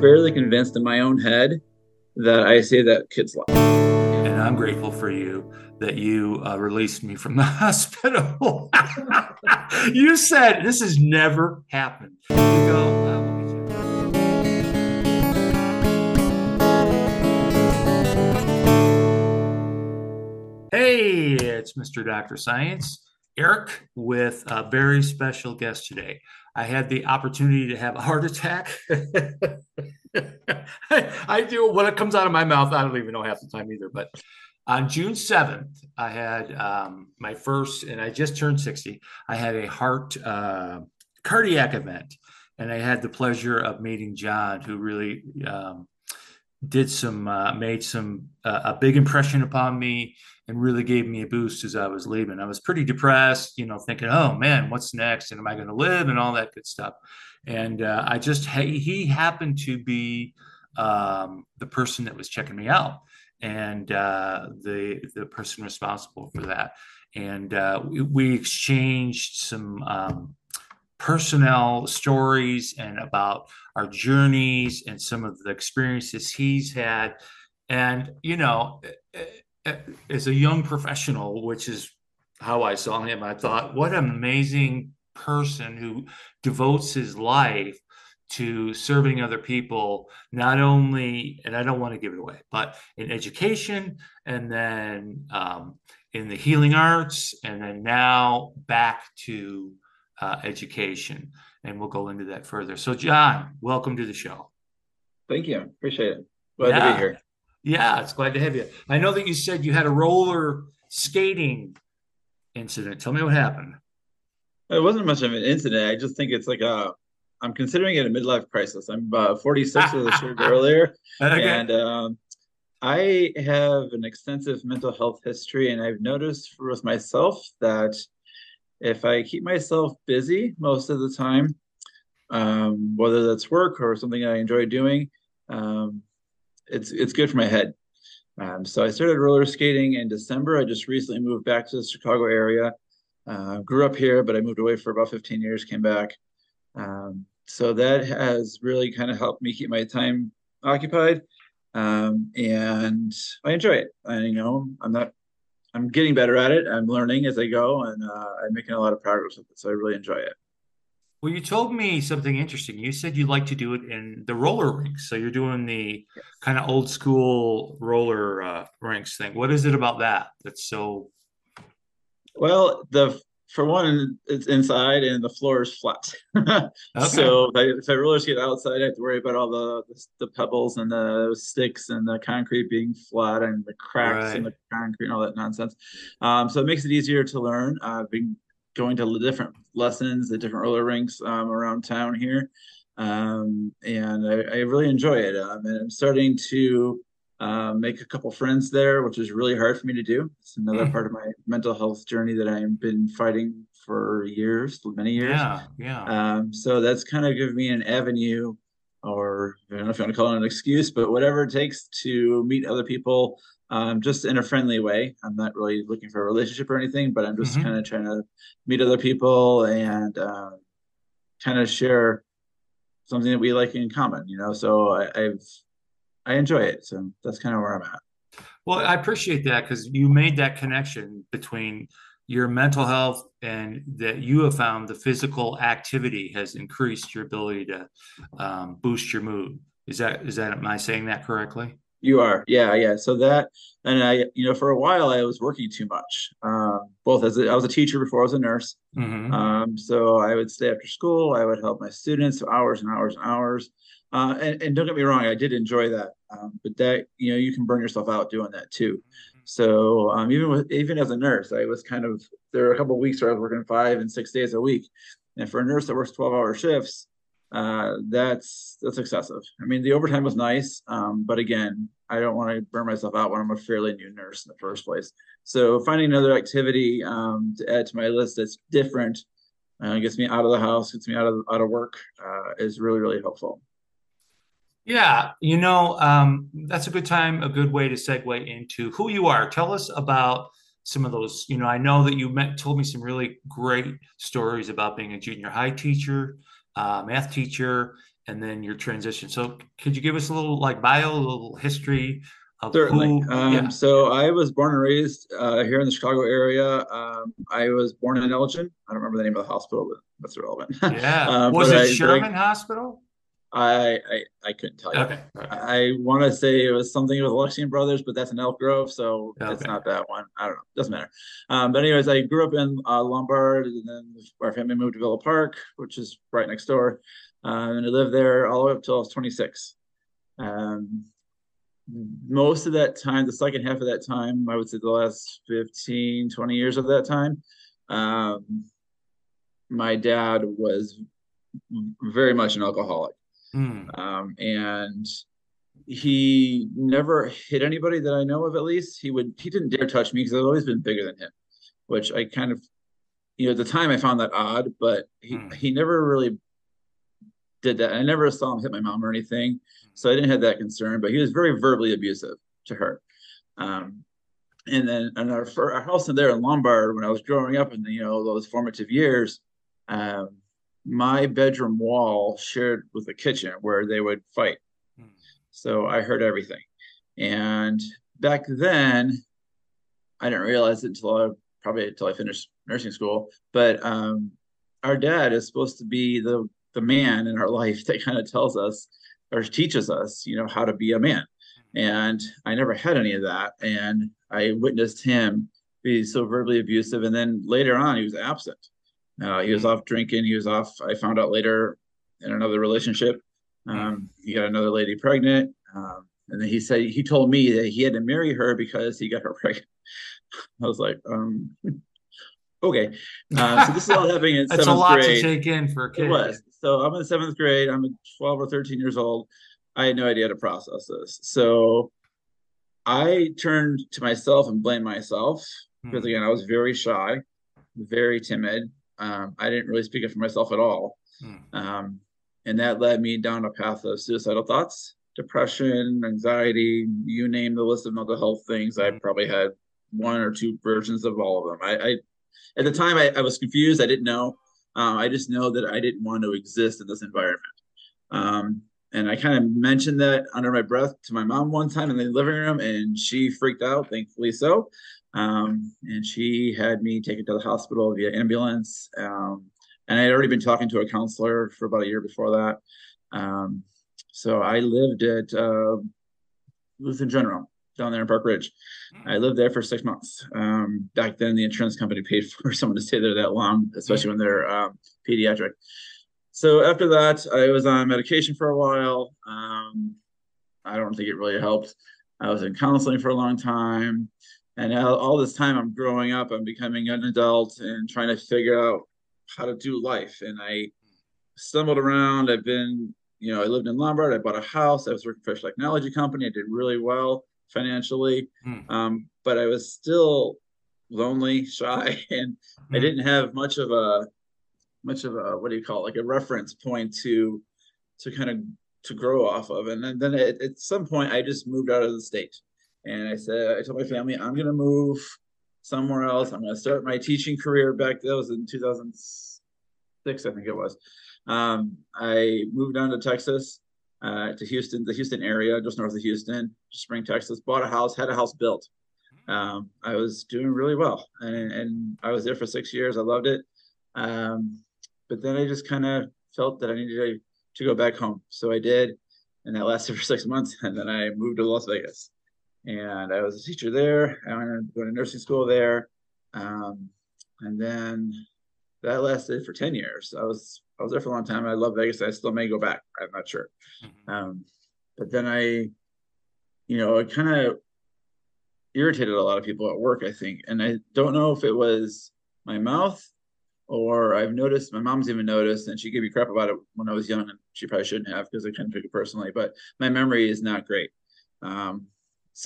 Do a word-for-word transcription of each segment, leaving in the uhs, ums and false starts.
fairly convinced in my own head that I saved that kid's life. And I'm grateful for you that you uh, released me from the hospital. You said, this has never happened. You go, wow. Hey, it's Mister Doctor Science, Eric, with a very special guest today. I had the opportunity to have a heart attack. I, I do, when it comes out of my mouth, I don't even know half the time either. But on June seventh, I had um, my first, and I just turned sixty, I had a heart uh, cardiac event. And I had the pleasure of meeting John, who really um, did some, uh, made some, uh, a big impression upon me. And really gave me a boost as I was leaving. I was pretty depressed, you know, thinking, oh man, what's next? And am I going to live and all that good stuff? And uh, I just, he happened to be um, the person that was checking me out and uh, the the person responsible for that. And uh, we, we exchanged some um, personnel stories and about our journeys and some of the experiences he's had. And, you know, it, as a young professional, which is how I saw him, I thought, what an amazing person who devotes his life to serving other people, not only, and I don't want to give it away, but in education and then um, in the healing arts and then now back to uh, education. And we'll go into that further. So, John, welcome to the show. Thank you. Appreciate it. Glad yeah. to be here. Yeah, it's glad to have you. I know that you said you had a roller skating incident. Tell me what happened. It wasn't much of an incident. I just think it's like a, I'm considering it a midlife crisis. I'm uh, forty-six, as I shared earlier. Okay. And um, I have an extensive mental health history. And I've noticed with myself that if I keep myself busy most of the time, um, whether that's work or something I enjoy doing, um, It's it's good for my head. Um, so I started roller skating in December. I just recently moved back to the Chicago area. Uh, grew up here, but I moved away for about fifteen years, came back. Um, so that has really kind of helped me keep my time occupied. Um, and I enjoy it. I, you know, I'm not, I'm getting better at it. I'm learning as I go, and uh, I'm making a lot of progress with it. So I really enjoy it. Well, you told me something interesting. You said you like to do it in the roller rinks. So you're doing the yes. kind of old school roller uh, rinks thing. What is it about that that's so? Well, the for one, it's inside and the floor is flat. Okay. So if I, if I roller skate outside, I have to worry about all the, the pebbles and the sticks and the concrete being flat and the cracks right. and the concrete and all that nonsense. Um, so it makes it easier to learn. Uh, being, going to different lessons, the different roller rinks um, around town here. Um, and I, I really enjoy it. Um, and I'm starting to uh, make a couple friends there, which is really hard for me to do. It's another mm-hmm. part of my mental health journey that I've been fighting for years, many years. Yeah, yeah. Um, so that's kind of given me an avenue, or I don't know if you want to call it an excuse, but whatever it takes to meet other people, Um, just in a friendly way. I'm not really looking for a relationship or anything, but I'm just mm-hmm. kind of trying to meet other people and uh, kind of share something that we like in common, you know? So I, I've, I enjoy it. So that's kind of where I'm at. Well, I appreciate that because you made that connection between your mental health and that you have found the physical activity has increased your ability to um, boost your mood. Is that, is that, am I saying that correctly? You are. Yeah. Yeah. So that, and I, you know, for a while I was working too much, um, both as a, I was a teacher before I was a nurse. Mm-hmm. Um, so I would stay after school. I would help my students for hours and hours and hours. Uh, and, and don't get me wrong, I did enjoy that. Um, but that, you know, you can burn yourself out doing that too. Mm-hmm. So um, even with, even as a nurse, I was kind of, there were a couple of weeks where I was working five and six days a week. And for a nurse that works twelve hour shifts, uh that's that's excessive. I mean, the overtime was nice, um but again, I don't want to burn myself out when I'm a fairly new nurse in the first place. So finding another activity um to add to my list that's different, uh, gets me out of the house, gets me out of out of work, uh is really really helpful. Yeah, you know, um that's a good time a good way to segue into who you are. Tell us about some of those. You know, I know that you met, told me some really great stories about being a junior high teacher, Uh, math teacher, and then your transition. So could you give us a little like bio, a little history of Certainly. Who, um, yeah. So I was born and raised uh, here in the Chicago area. Um, I was born in Elgin. I don't remember the name of the hospital, but that's irrelevant. Yeah. um, was it I, Sherman I, Hospital? I, I I couldn't tell you. Okay. Okay. I want to say it was something with Alexian Brothers, but that's in Elk Grove, so okay. it's not that one. I don't know. Doesn't matter. Um, but anyways, I grew up in uh, Lombard, and then our family moved to Villa Park, which is right next door, um, and I lived there all the way up till I was twenty-six. Um, most of that time, the second half of that time, I would say the last fifteen, twenty years of that time, um, my dad was very much an alcoholic. Mm. Um, and he never hit anybody that I know of, at least. He would, he didn't dare touch me because I've always been bigger than him, which I kind of, you know, at the time I found that odd, but he, mm. he never really did that. I never saw him hit my mom or anything. So I didn't have that concern, but he was very verbally abusive to her. Um, and then and our, our house in there in Lombard, when I was growing up in, you know, those formative years, um, my bedroom wall shared with the kitchen where they would fight. Mm. So I heard everything. And back then, I didn't realize it until I probably until I finished nursing school. But um, our dad is supposed to be the, the man in our life that kind of tells us or teaches us, you know, how to be a man. And I never had any of that. And I witnessed him be so verbally abusive. And then later on, he was absent. Uh, he was off drinking. He was off. I found out later in another relationship. Um, he got another lady pregnant. Um, and then he said, he told me that he had to marry her because he got her pregnant. I was like, um, okay. Uh, so this is all happening in seventh grade. That's a lot to take in for a kid. It was. So I'm in seventh grade. I'm twelve or thirteen years old. I had no idea how to process this. So I turned to myself and blamed myself. Hmm. Because again, I was very shy, very timid. Um, I didn't really speak it for myself at all. Hmm. Um, and that led me down a path of suicidal thoughts, depression, anxiety, you name the list of mental health things. I probably had one or two versions of all of them. I, I at the time I, I was confused. I didn't know. Um, I just know that I didn't want to exist in this environment. Um, and I kind of mentioned that under my breath to my mom one time in the living room, and she freaked out, thankfully so. Um, and she had me taken to the hospital via ambulance. Um, and I had already been talking to a counselor for about a year before that. Um, so I lived at uh, Lutheran General down there in Park Ridge. I lived there for six months. Um, back then, the insurance company paid for someone to stay there that long, especially when they're um, pediatric. So after that, I was on medication for a while. Um, I don't think it really helped. I was in counseling for a long time. And all this time I'm growing up, I'm becoming an adult and trying to figure out how to do life. And I stumbled around. I've been, you know, I lived in Lombard. I bought a house. I was working for a technology company. I did really well financially. Mm. Um, but I was still lonely, shy, and mm. I didn't have much of a, much of a, what do you call it? Like a reference point to, to kind of, to grow off of. And then, then at, at some point I just moved out of the state. And I said, I told my family, I'm going to move somewhere else. I'm going to start my teaching career back. That was in two thousand six, I think it was. Um, I moved down to Texas, uh, to Houston, the Houston area, just north of Houston, Spring, Texas, bought a house, had a house built. Um, I was doing really well. And, and I was there for six years. I loved it. Um, but then I just kind of felt that I needed to, to go back home. So I did. And that lasted for six months. And then I moved to Las Vegas. And I was a teacher there. I went to nursing school there. Um, and then that lasted for ten years. I was I was there for a long time. I love Vegas. I still may go back. I'm not sure. Mm-hmm. Um, but then I, you know, it kind of irritated a lot of people at work, I think. And I don't know if it was my mouth or I've noticed, my mom's even noticed, and she gave me crap about it when I was young, and she probably shouldn't have because I couldn't take it personally. But my memory is not great. Um,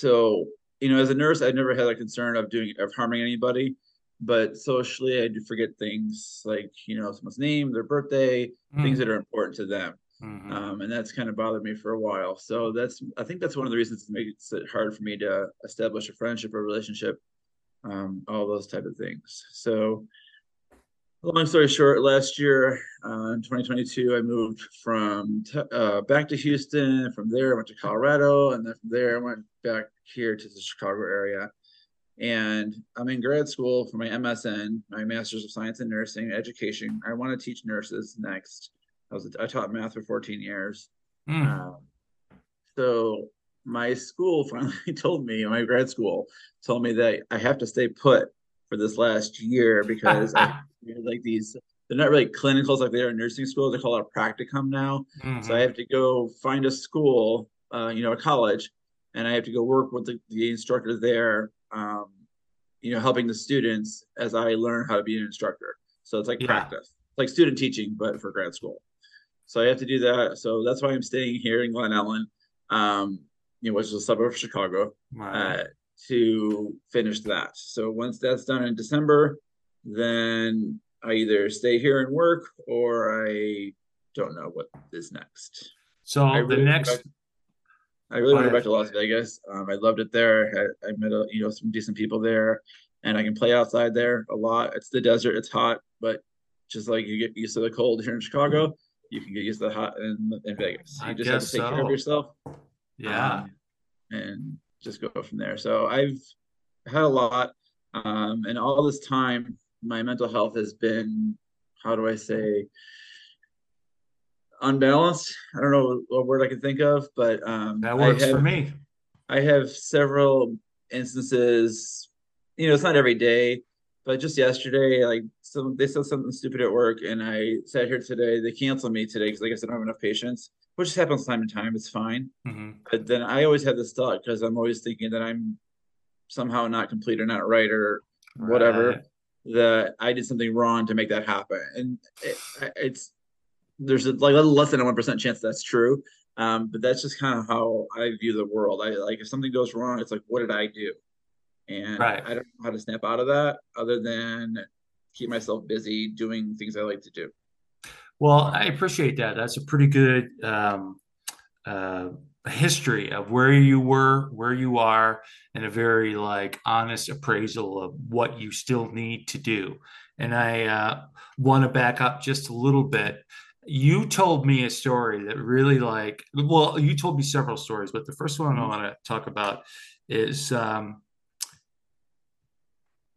So, you know, as a nurse, I never had a concern of doing of harming anybody, but socially I do forget things like, you know, someone's name, their birthday, mm. things that are important to them. Mm-hmm. Um, and that's kind of bothered me for a while. So that's, I think that's one of the reasons it makes it hard for me to establish a friendship or relationship, um, all those type of things. So Long story short, last year uh, in twenty twenty-two, I moved from uh, back to Houston. From there, I went to Colorado, and then from there, I went back here to the Chicago area. And I'm in grad school for my M S N, my Master's of Science in Nursing Education. I want to teach nurses next. I was I taught math for fourteen years. Mm. Um, so my school finally told me, my grad school told me that I have to stay put for this last year because I like these, they're not really clinicals like they are in nursing school. They call it a practicum now. Mm-hmm. So I have to go find a school, uh, you know, a college, and I have to go work with the, the instructor there, um, you know, helping the students as I learn how to be an instructor. So it's like yeah. practice, it's like student teaching, but for grad school. So I have to do that. So that's why I'm staying here in Glen Ellen, um, you know, which is a suburb of Chicago, wow. uh, to finish that. So once that's done in December, then I either stay here and work or I don't know what is next. So I really the next, to, I really want to go back to Las Vegas. Um, I loved it there. I, I met a, you know some decent people there, and I can play outside there a lot. It's the desert. It's hot, but just like you get used to the cold here in Chicago, you can get used to the hot in, in Vegas. You I just have to take so. care of yourself. Yeah, um, and just go from there. So I've had a lot, um, and all this time, my mental health has been, how do I say, unbalanced. I don't know what word I can think of, but um, that works I have, for me. I have several instances. You know, it's not every day, but just yesterday, like some they said something stupid at work, and I sat here today. They canceled me today because, like I said, I don't have enough patients, which just happens time to time. It's fine. Mm-hmm. But then I always have this thought because I'm always thinking that I'm somehow not complete or not right or right. whatever. That I did something wrong to make that happen, and it, it's there's a, like a less than a one percent chance that's true, um, but that's just kind of how I view the world. I like if something goes wrong, it's like what did I do, and right. I don't know how to snap out of that other than keep myself busy doing things I like to do. Well, I appreciate that. That's a pretty good um, uh, history of where you were, where you are, and a very like honest appraisal of what you still need to do. And I uh, want to back up just a little bit. You told me a story that really like, well, you told me several stories, but the first one mm-hmm. I want to talk about is um,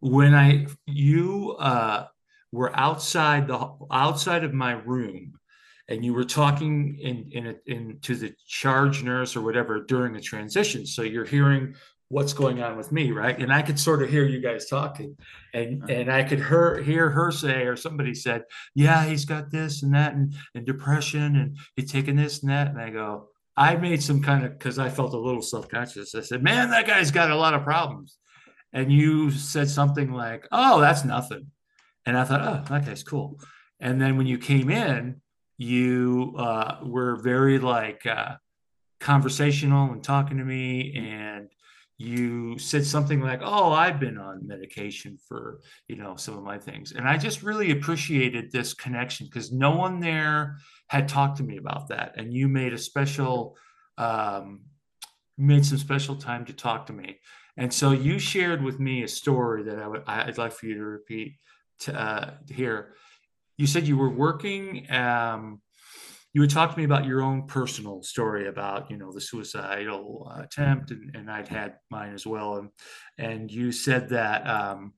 when I, you uh, were outside the outside of my room, and you were talking in in, a, in to the charge nurse or whatever during the transition. So you're hearing what's going on with me, right? And I could sort of hear you guys talking, and uh-huh. and I could her, hear her say, or somebody said, "Yeah, he's got this and that, and, and depression, and he's taking this and that." And I go, I made some kind of because I felt a little self conscious. I said, "Man, that guy's got a lot of problems." And you said something like, "Oh, that's nothing," and I thought, "Oh, that guy's cool." And then when you came in, you uh, were very like uh, conversational and talking to me, and you said something like, "Oh, I've been on medication for, you know, some of my things." And I just really appreciated this connection because no one there had talked to me about that. And you made a special, um, made some special time to talk to me. And so you shared with me a story that I would, I'd like for you to repeat to, uh, here. You said you were working, um, you would talk to me about your own personal story about, you know, the suicidal uh, attempt, and, and I'd had mine as well. And, and you said that um,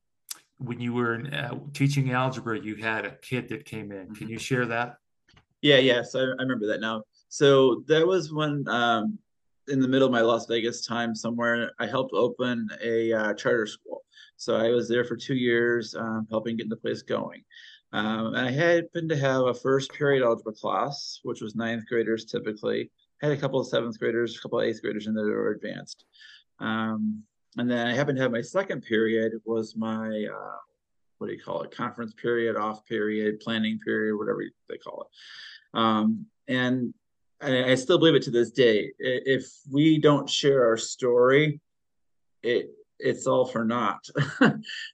when you were in, uh, teaching algebra, you had a kid that came in. Mm-hmm. Can you share that? Yeah, yeah. So I, I remember that now. So that was when um, in the middle of my Las Vegas time somewhere, I helped open a uh, charter school. So I was there for two years um, helping get the place going. Um, and I happened to have a first period algebra class, which was ninth graders typically. I had a couple of seventh graders, a couple of eighth graders in there that were advanced. Um, and then I happened to have my second period was my, uh, what do you call it, conference period, off period, planning period, whatever they call it. Um, and I, I still believe it to this day. If we don't share our story, it it's all for naught.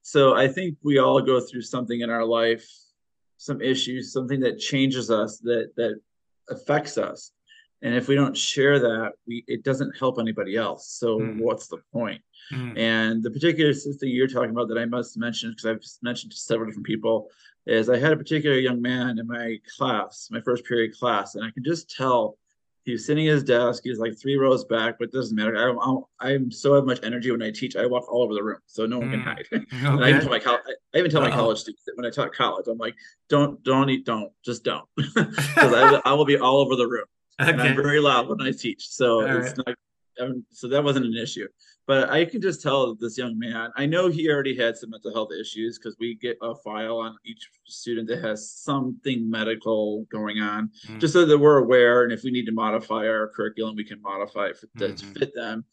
So I think we all go through something in our life, some issues, something that changes us, that that affects us. And if we don't share that, we, it doesn't help anybody else. So mm. what's the point? Mm. And the particular thing you're talking about that I must mention, because I've mentioned to several different people, is I had a particular young man in my class, my first period class, and I could just tell he was sitting at his desk. He was like three rows back, but it doesn't matter. I, I, I'm so have much energy when I teach. I walk all over the room, so no one can hide. Okay. And I even tell my, I even tell my college students that when I taught college, I'm like, don't, don't eat, don't, just don't. Because I, I will be all over the room. Okay. And I'm very loud when I teach. So all it's right. not, I'm, so that wasn't an issue. But I could just tell this young man, I know he already had some mental health issues because we get a file on each student that has something medical going on, mm-hmm. just so that we're aware. And if we need to modify our curriculum, we can modify it for, mm-hmm. to fit them,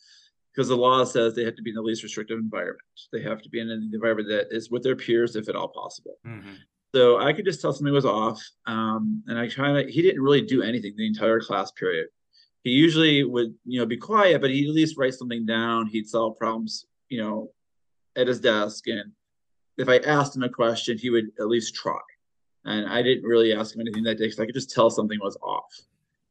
because the law says they have to be in the least restrictive environment. They have to be in an environment that is with their peers, if at all possible. Mm-hmm. So I could just tell something was off. Um, and I kind of, he didn't really do anything the entire class period. He usually would, you know, be quiet, but he'd at least write something down. He'd solve problems, you know, at his desk. And if I asked him a question, he would at least try. And I didn't really ask him anything that day because I could just tell something was off.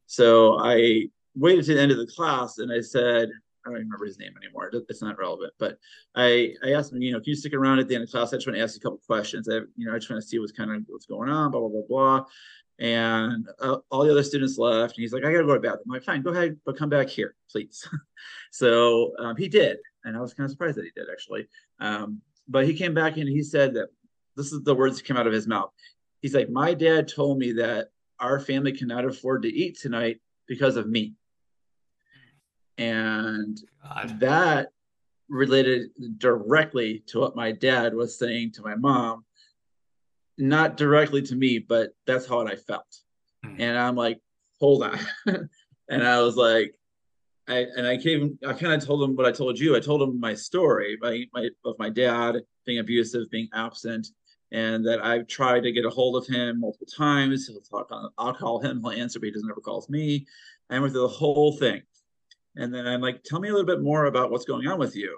So I waited to the end of the class and I said, I don't remember his name anymore. It's not relevant. But I, I asked him, you know, if you stick around at the end of class, I just want to ask you a couple questions. I, you know, I just want to see what's kind of what's going on, blah, blah, blah, blah. And uh, all the other students left. And he's like, I got to go to the bathroom. I'm like, fine, go ahead, but come back here, please. So um, he did. And I was kind of surprised that he did, actually. Um, but he came back and he said that, this is the words that came out of his mouth. He's like, my dad told me that our family cannot afford to eat tonight because of me. And God. That related directly to what my dad was saying to my mom. Not directly to me, but that's how I felt. Mm. And I'm like, hold on. And I was like, I and I came, I kind of told him what I told you. I told him my story my, my, of my dad being abusive, being absent, and that I've tried to get a hold of him multiple times. He'll talk on, I'll call him, he'll answer, but he doesn't ever call me. I went through the whole thing. And then I'm like, tell me a little bit more about what's going on with you.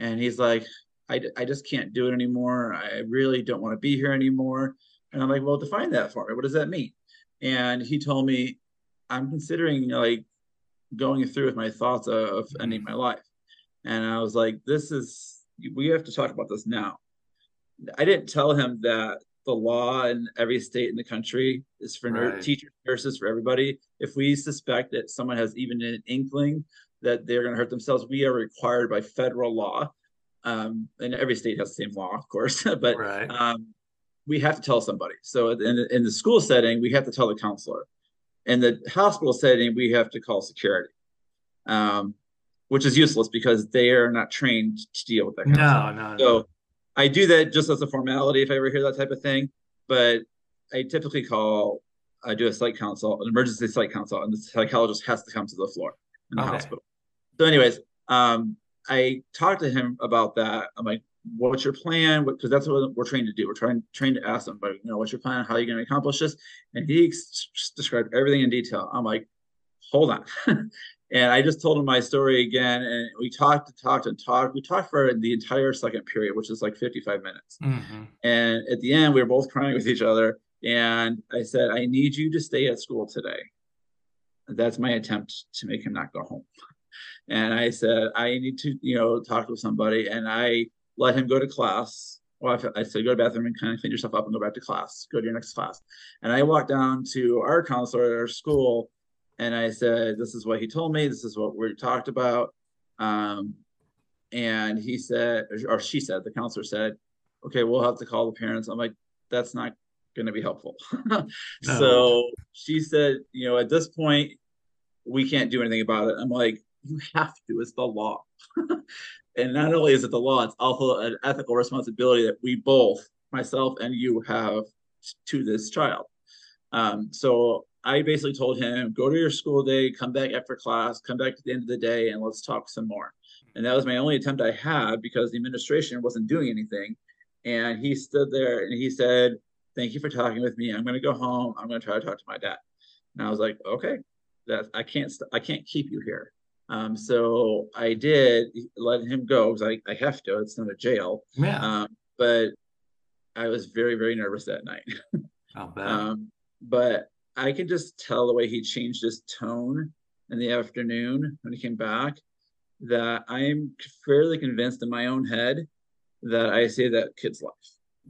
And he's like, I, I just can't do it anymore. I really don't want to be here anymore. And I'm like, well, define that for me. What does that mean? And he told me, I'm considering like going through with my thoughts of ending my life. And I was like, this is, we have to talk about this now. I didn't tell him that the law in every state in the country is for right. teachers, nurses, for everybody. If we suspect that someone has even an inkling that they're going to hurt themselves, we are required by federal law. Um, and every state has the same law, of course, but right. um, we have to tell somebody. So in, in the school setting, we have to tell the counselor. In the hospital setting, we have to call security, um, which is useless because they are not trained to deal with that kind no, of no, So no. I do that just as a formality if I ever hear that type of thing. But I typically call, I do a psych consult, an emergency psych consult, and the psychologist has to come to the floor in the okay. hospital. So anyways, um, I talked to him about that. I'm like, what's your plan? Because that's what we're trained to do. We're trying, trained to ask somebody, you know, what's your plan? How are you going to accomplish this? And he described everything in detail. I'm like, hold on. And I just told him my story again. And we talked and talked and talked. We talked for the entire second period, which is like fifty-five minutes. Mm-hmm. And at the end, we were both crying with each other. And I said, I need you to stay at school today. That's my attempt to make him not go home. And I said, I need to, you know, talk with somebody. And I let him go to class. Well, I, I said, go to the bathroom and kind of clean yourself up and go back to class. Go to your next class. And I walked down to our counselor at our school. And I said, this is what he told me. This is what we talked about. Um, and he said, or she said, the counselor said, okay, we'll have to call the parents. I'm like, that's not going to be helpful. No. So she said, you know, at this point, we can't do anything about it. I'm like, you have to. It's the law. And not only is it the law, it's also an ethical responsibility that we both, myself and you, have to this child. Um, so I basically told him, go to your school day, come back after class, come back at the end of the day, and let's talk some more. And that was my only attempt I had because the administration wasn't doing anything. And he stood there and he said, thank you for talking with me. I'm going to go home. I'm going to try to talk to my dad. And I was like, okay, that I can't, st- I can't keep you here. Um, so I did let him go because I, I have to, it's not a jail. Yeah. Um, but I was very, very nervous that night. I'll bet. Um, but I can just tell the way he changed his tone in the afternoon when he came back that I am fairly convinced in my own head that I saved that kid's life.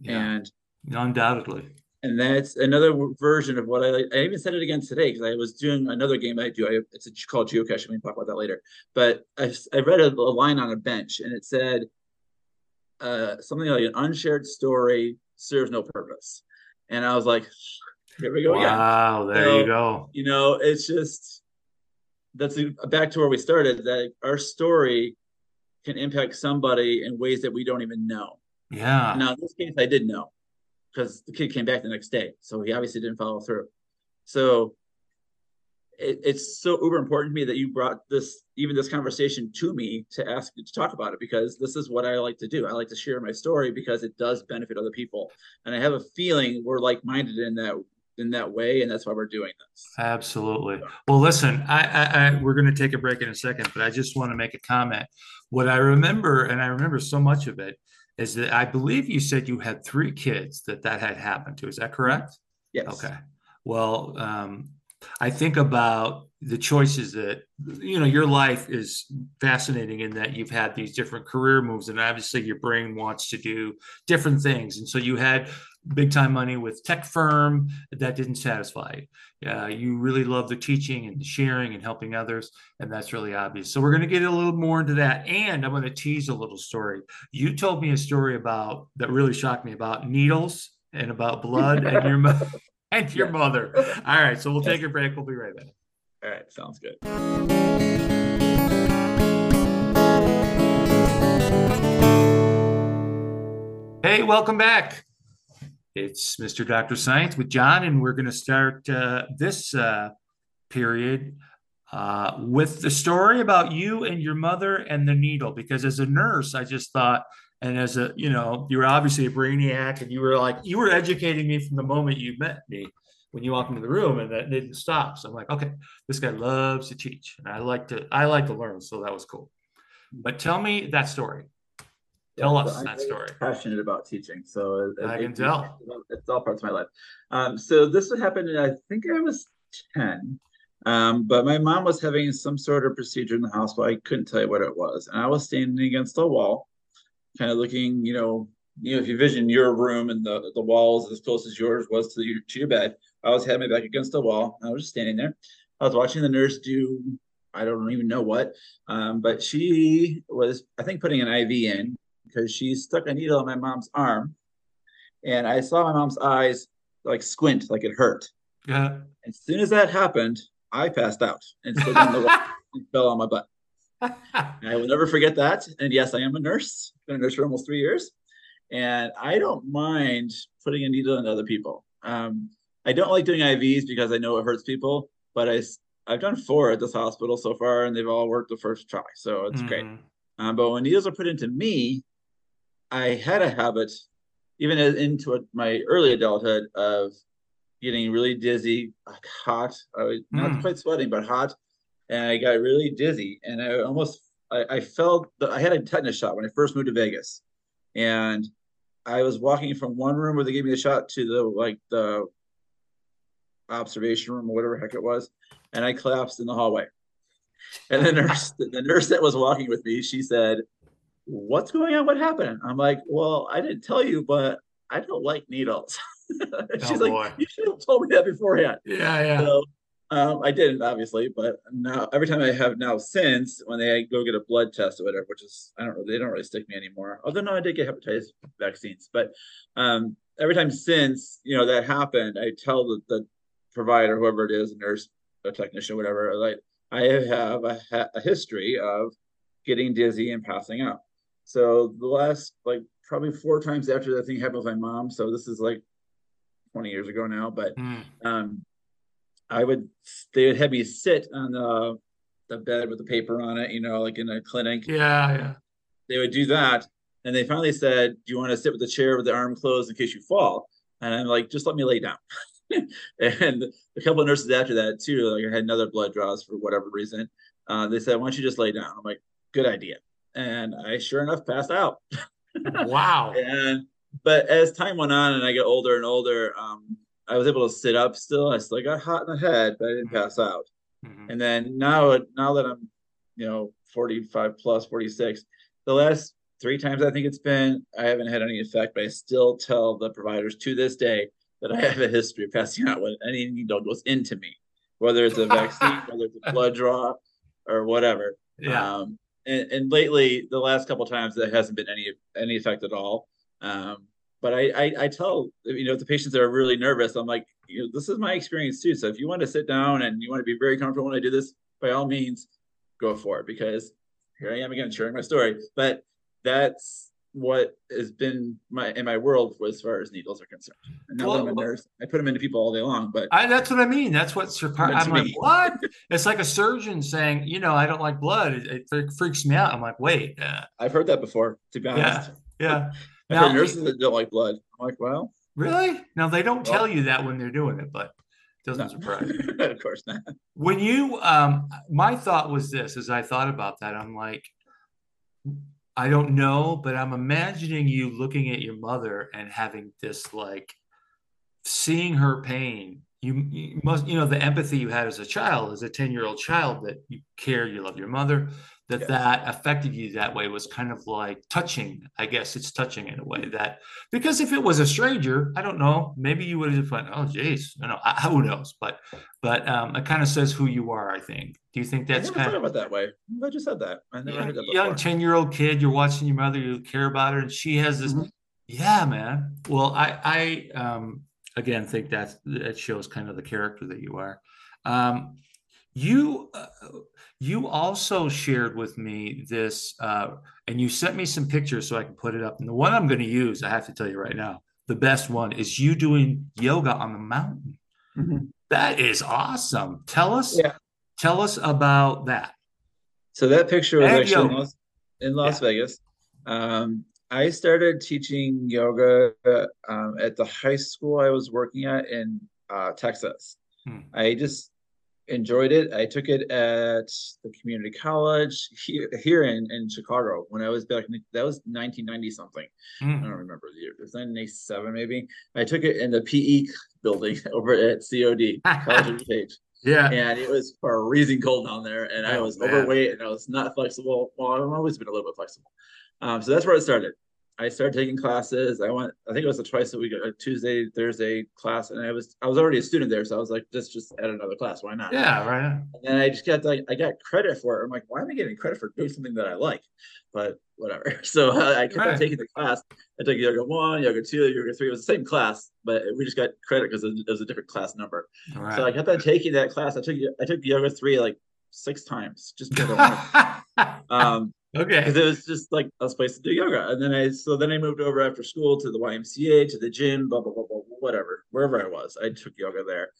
Yeah, and undoubtedly. And that's another version of what I like. I even said it again today because I was doing another game I do. I, it's called Geocache. We can talk about that later. But I, I read a, a line on a bench, and it said uh, something like, an unshared story serves no purpose. And I was like, here we go again. Wow, there so, you go. You know, it's just that's back to where we started, that our story can impact somebody in ways that we don't even know. Yeah. Now, in this case, I did know, because the kid came back the next day. So he obviously didn't follow through. So it, it's so uber important to me that you brought this, even this conversation to me to ask you to talk about it, because this is what I like to do. I like to share my story because it does benefit other people. And I have a feeling we're like-minded in that, in that way. And that's why we're doing this. Absolutely. Well, listen, I, I, I we're going to take a break in a second, but I just want to make a comment. What I remember, and I remember so much of it, is that I believe you said you had three kids that that had happened to. Is that correct? Yes. Okay. Well, um, I think about the choices that, you know, your life is fascinating in that you've had these different career moves, and obviously your brain wants to do different things. And so you had big time money with tech firm that didn't satisfy you. Uh, you really love the teaching and the sharing and helping others. And that's really obvious. So we're going to get a little more into that. And I'm going to tease a little story. You told me a story about that really shocked me about needles and about blood and your mother and your mother. All right. So we'll take a break. We'll be right back. All right. Sounds good. Hey, welcome back. It's Mister Doctor Science with John, and we're going to start uh, this uh, period uh, with the story about you and your mother and the needle, because as a nurse, I just thought, and as a, you know, you were obviously a brainiac, and you were like, you were educating me from the moment you met me when you walked into the room, and that didn't stop. So I'm like, okay, this guy loves to teach, and I like to, I like to learn. So that was cool. But tell me that story. Tell us so that story. I'm passionate about teaching. So it, I it, can tell. It's all parts of my life. Um, so this would happen, I think I was ten, um, but my mom was having some sort of procedure in the hospital. I couldn't tell you what it was. And I was standing against the wall, kind of looking, you know, you know, if you vision your room and the, the walls as close as yours was to, the, to your bed, I was having my back against the wall. And I was just standing there. I was watching the nurse do, I don't even know what, um, but she was, I think, putting an I V in, because she stuck a needle in my mom's arm, and I saw my mom's eyes like squint, like it hurt. Yeah. As soon as that happened, I passed out and slid on the wall and fell on my butt. And I will never forget that. And yes, I am a nurse. I've been a nurse for almost three years, and I don't mind putting a needle in other people. Um, I don't like doing I Vs because I know it hurts people, but I, I've done four at this hospital so far, and they've all worked the first try, so it's mm-hmm. great. Um, but when needles are put into me, I had a habit, even into a, my early adulthood, of getting really dizzy, hot. I was not mm. quite sweating, but hot, and I got really dizzy. And I almost, I, I felt that I had a tetanus shot when I first moved to Vegas, and I was walking from one room where they gave me the shot to the like the observation room or whatever the heck it was, and I collapsed in the hallway. And the nurse, the nurse that was walking with me, she said, "What's going on? What happened?" I'm like, "Well, I didn't tell you, but I don't like needles." Oh, she's boy. Like, "You should have told me that beforehand." Yeah, yeah. So um, I didn't, obviously, but now every time I have now since, when they go get a blood test or whatever, which is, I don't know, they don't really stick me anymore. Although no, I did get hepatitis vaccines, but um, every time since, you know, that happened, I tell the, the provider, whoever it is, a nurse, a technician, whatever, like, I have a, a history of getting dizzy and passing out. So the last, like, probably four times after that thing happened with my mom, so this is like twenty years ago now, but mm. um, I would, they would have me sit on the, the bed with the paper on it, you know, like in a clinic. Yeah, yeah. They would do that, and they finally said, "Do you want to sit with the chair with the arm closed in case you fall?" And I'm like, "Just let me lay down." And a couple of nurses after that, too, like I had another blood draws for whatever reason. Uh, they said, "Why don't you just lay down?" I'm like, "Good idea." And I sure enough passed out. Wow. And but as time went on and I got older and older, um, I was able to sit up still. I still got hot in the head, but I didn't pass out. Mm-hmm. And then now, now that I'm, you know, forty-five plus, forty-six, the last three times I think it's been, I haven't had any effect, but I still tell the providers to this day that I have a history of passing out when any needle goes into me, whether it's a vaccine, whether it's a blood draw or whatever. Yeah. Um, and, and lately, the last couple of times, there hasn't been any, any effect at all. Um, But I, I, I tell, you know, the patients that are really nervous, I'm like, you know, this is my experience too. So if you want to sit down and you want to be very comfortable when I do this, by all means, go for it. Because here I am again, sharing my story. But that's what has been my in my world as far as needles are concerned. And now well, that I'm a nurse, I put them into people all day long. But I, that's what I mean. That's what surprised me. I'm like, what? It's like a surgeon saying, you know, I don't like blood. It, it freaks me out. I'm like, wait. Uh, I've heard that before, to be honest. Yeah, yeah. Now, nurses that don't like blood. I'm like, wow. Really? Now, they don't well, tell you that when they're doing it, but it doesn't no. surprise me. Of course not. When you, um, my thought was this, as I thought about that, I'm like, I don't know, but I'm imagining you looking at your mother and having this, like, seeing her pain. You, you must, you know, the empathy you had as a child, as a ten-year-old child, that you care, you love your mother. that yes. that affected you that way was kind of like touching. I guess it's touching in a way that, because if it was a stranger, I don't know, maybe you would have just went, oh, geez, you know, I, who knows? But, but um, it kind of says who you are, I think. Do you think that's I never kind thought of about that way? I just said that. I never yeah, heard that before. Young ten-year-old kid, you're watching your mother, you care about her, and she has this, mm-hmm. yeah, man. Well, I, I um, again, think that's, that shows kind of the character that you are. Um, You uh, you also shared with me this, uh, and you sent me some pictures so I can put it up. And the one I'm going to use, I have to tell you right now, the best one is you doing yoga on the mountain. Mm-hmm. That is awesome. Tell us, yeah. tell us about that. So that picture was and actually in Las, in Las yeah. Vegas. Um, I started teaching yoga um, at the high school I was working at in uh, Texas. Hmm. I just enjoyed it. I took it at the community college here, here in, in Chicago when I was back. That was nineteen ninety something. Mm. I don't remember the year. It was nineteen ninety-seven maybe. I took it in the P E building over at C O D, College of DuPage. Yeah. And it was freezing cold down there. And oh, I was man. overweight and I was not flexible. Well, I've always been a little bit flexible. Um, so that's where it started. I started taking classes. I went, I think it was a twice a week, a Tuesday, Thursday class. And I was, I was already a student there. So I was like, just, just add another class. Why not? Yeah. Right. And then I just got, like, I got credit for it. I'm like, why am I getting credit for doing something that I like? But whatever. So uh, I kept right. on taking the class. I took yoga one, yoga two, yoga three. It was the same class, but we just got credit because it was a different class number. Right. So I kept on taking that class. I took, I took yoga three, like six times, just because I wanted. Um, Okay. Because it was just like a place to do yoga. And then I, so then I moved over after school to the Y M C A, to the gym, blah, blah, blah, blah, whatever, wherever I was, I took yoga there.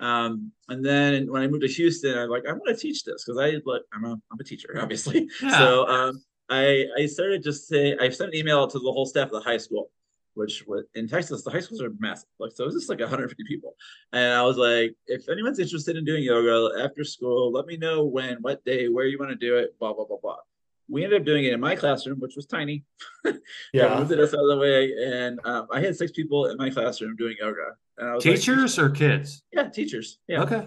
Um, and then when I moved to Houston, I was like, I want to teach this because I, like, I'm a, I'm a teacher, obviously. Yeah. So um, I, I started just saying, I sent an email to the whole staff of the high school, which was in Texas, the high schools are massive. Like, so it was just like one hundred fifty people. And I was like, if anyone's interested in doing yoga after school, let me know when, what day, where you want to do it, blah, blah, blah, blah. We ended up doing it in my classroom, which was tiny. Yeah, I moved it us out of the way, and um, I had six people in my classroom doing yoga. And I was teachers like, or kids? Yeah, teachers. Yeah. Okay.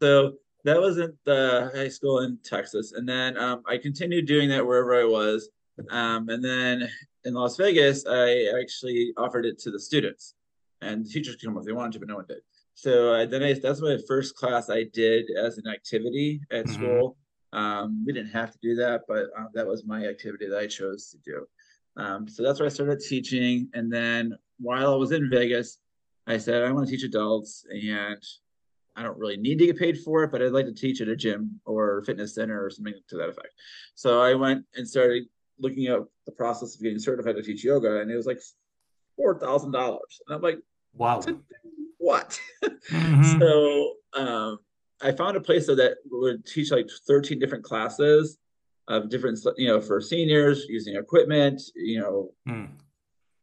So that was at the high school in Texas, and then um, I continued doing that wherever I was, um, and then in Las Vegas, I actually offered it to the students, and the teachers could come if they wanted to, but no one did. So uh, then I, that's my first class I did as an activity at mm-hmm. school. Um, we didn't have to do that, but uh, that was my activity that I chose to do. Um, so that's where I started teaching. And then while I was in Vegas, I said, I want to teach adults and I don't really need to get paid for it, but I'd like to teach at a gym or a fitness center or something to that effect. So I went and started looking up the process of getting certified to teach yoga. And it was like four thousand dollars. And I'm like, wow, what? Mm-hmm. So, um, I found a place though that would teach like thirteen different classes of different, you know, for seniors using equipment, you know, mm.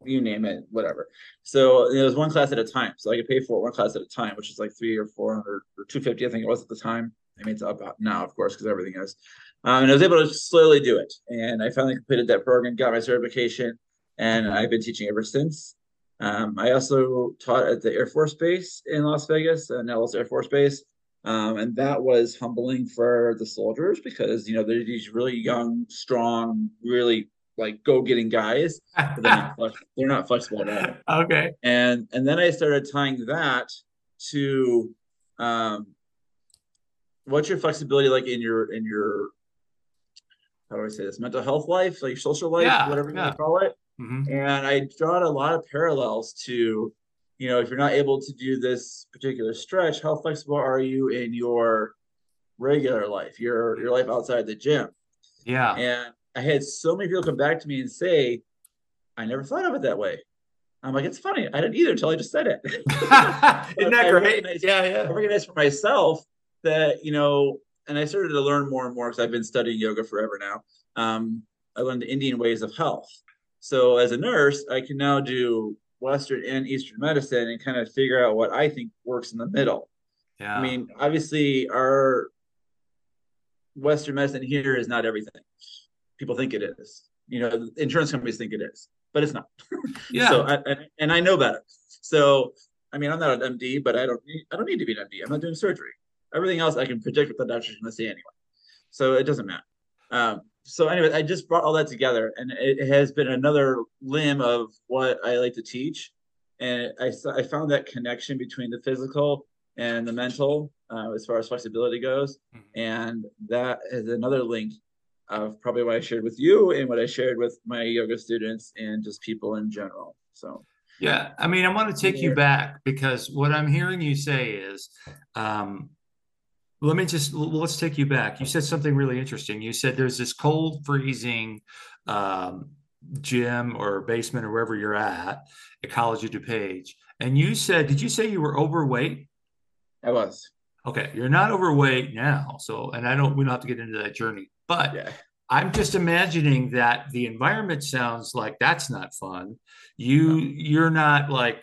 you name it, whatever. So it was one class at a time. So I could pay for it one class at a time, which is like three or four hundred or two fifty, I think it was at the time. I mean, it's up now, of course, because everything is. Um, and I was able to slowly do it, and I finally completed that program, got my certification, and I've been teaching ever since. Um, I also taught at the Air Force Base in Las Vegas, uh, Nellis Air Force Base. Um, and that was humbling for the soldiers because, you know, they're these really young, strong, really like go-getting guys. But they're, not flex- they're not flexible at all. Okay. And, and then I started tying that to um, what's your flexibility like in your, in your, how do I say this, mental health life, like social life, yeah, whatever you yeah. want to call it. Mm-hmm. And I drawn a lot of parallels to, you know, if you're not able to do this particular stretch, how flexible are you in your regular life, your your life outside the gym? Yeah. And I had so many people come back to me and say, I never thought of it that way. I'm like, it's funny. I didn't either until I just said it. Isn't that I great? Yeah, yeah. I recognized for myself that, you know, and I started to learn more and more because I've been studying yoga forever now. Um, I learned the Indian ways of health. So as a nurse, I can now do Western and Eastern medicine and kind of figure out what I think works in the middle. Yeah. I mean, obviously our Western medicine here is not everything. People think it is, you know, insurance companies think it is, but it's not. Yeah. So I, and I know better. So, I mean, I'm not an M D, but I don't need, I don't need to be an M D. I'm not doing surgery. Everything else I can predict what the doctor's going to say anyway. So it doesn't matter. Um, So anyway, I just brought all that together, and it has been another limb of what I like to teach. And I, I found that connection between the physical and the mental uh, as far as flexibility goes. And that is another link of probably what I shared with you and what I shared with my yoga students and just people in general. So, yeah, I mean, I want to take you back because what I'm hearing you say is um, – Let me just, let's take you back. You said something really interesting. You said there's this cold, freezing um, gym or basement or wherever you're at, at College of DuPage. And you said, did you say you were overweight? I was. Okay. You're not overweight now. So, and I don't, we don't have to get into that journey, but yeah. I'm just imagining that the environment sounds like that's not fun. You, no. You're not like,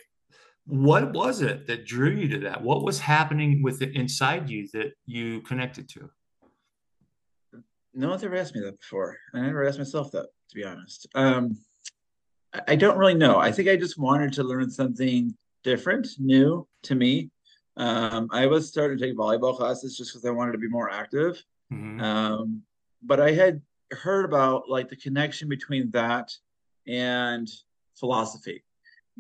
what was it that drew you to that? What was happening with it inside you that you connected to? No one's ever asked me that before. I never asked myself that, to be honest. Um, I don't really know. I think I just wanted to learn something different, new to me. Um, I was starting to take volleyball classes just because I wanted to be more active. Mm-hmm. Um, but I had heard about like the connection between that and philosophy.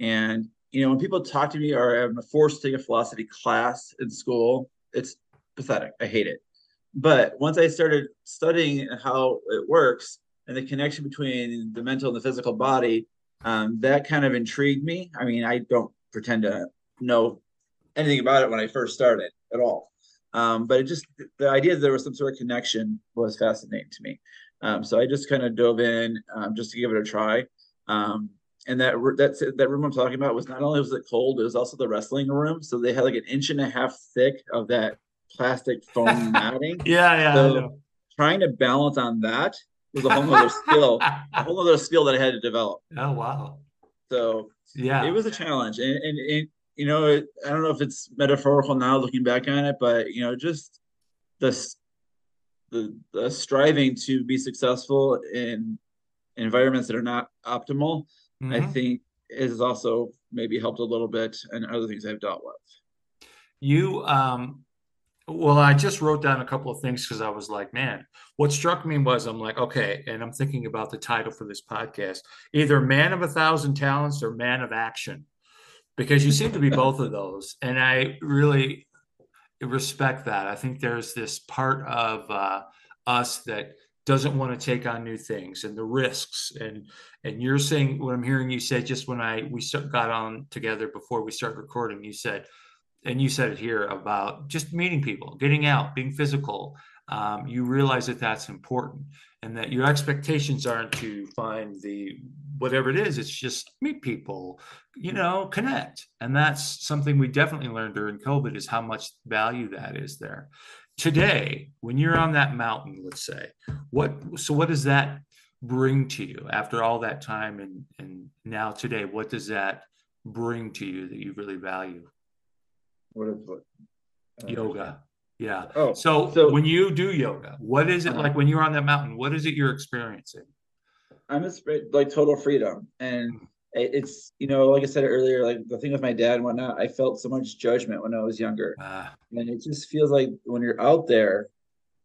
And you know, when people talk to me or I'm forced to take a philosophy class in school, it's pathetic. I hate it. But once I started studying how it works and the connection between the mental and the physical body, um, that kind of intrigued me. I mean, I don't pretend to know anything about it when I first started at all. Um, but it just, the idea that there was some sort of connection was fascinating to me. Um, so I just kind of dove in um, just to give it a try. Um, And that that that room I'm talking about was not only was it cold, it was also the wrestling room. So they had like an inch and a half thick of that plastic foam matting. yeah, yeah. So trying to balance on that was a whole other skill, a whole other skill that I had to develop. Oh wow! So yeah, it was a challenge, and and, and you know, it, I don't know if it's metaphorical now looking back on it, but you know, just the the, the striving to be successful in environments that are not optimal. Mm-hmm. I think it has also maybe helped a little bit and other things I've dealt with. You, um, well, I just wrote down a couple of things because I was like, man, what struck me was I'm like, okay, and I'm thinking about the title for this podcast, either Man of a Thousand Talents or Man of Action, because you seem to be both of those. And I really respect that. I think there's this part of uh, us that doesn't want to take on new things and the risks. And and you're saying what I'm hearing you say just when I we got on together before we started recording, you said, and you said it here about just meeting people, getting out, being physical. Um, you realize that that's important and that your expectations aren't to find the whatever it is. It's just meet people, you know, connect. And that's something we definitely learned during COVID is how much value that is there. Today, when you're on that mountain, let's say, what so what does that bring to you after all that time and, and now today? What does that bring to you that you really value? What is what? Uh, yoga. Yeah. Oh, so, so when you do yoga, what is it uh, like when you're on that mountain? What is it you're experiencing? I'm just like total freedom. And it's, you know, like I said earlier, like the thing with my dad and whatnot, I felt so much judgment when I was younger. Ah. And it just feels like when you're out there,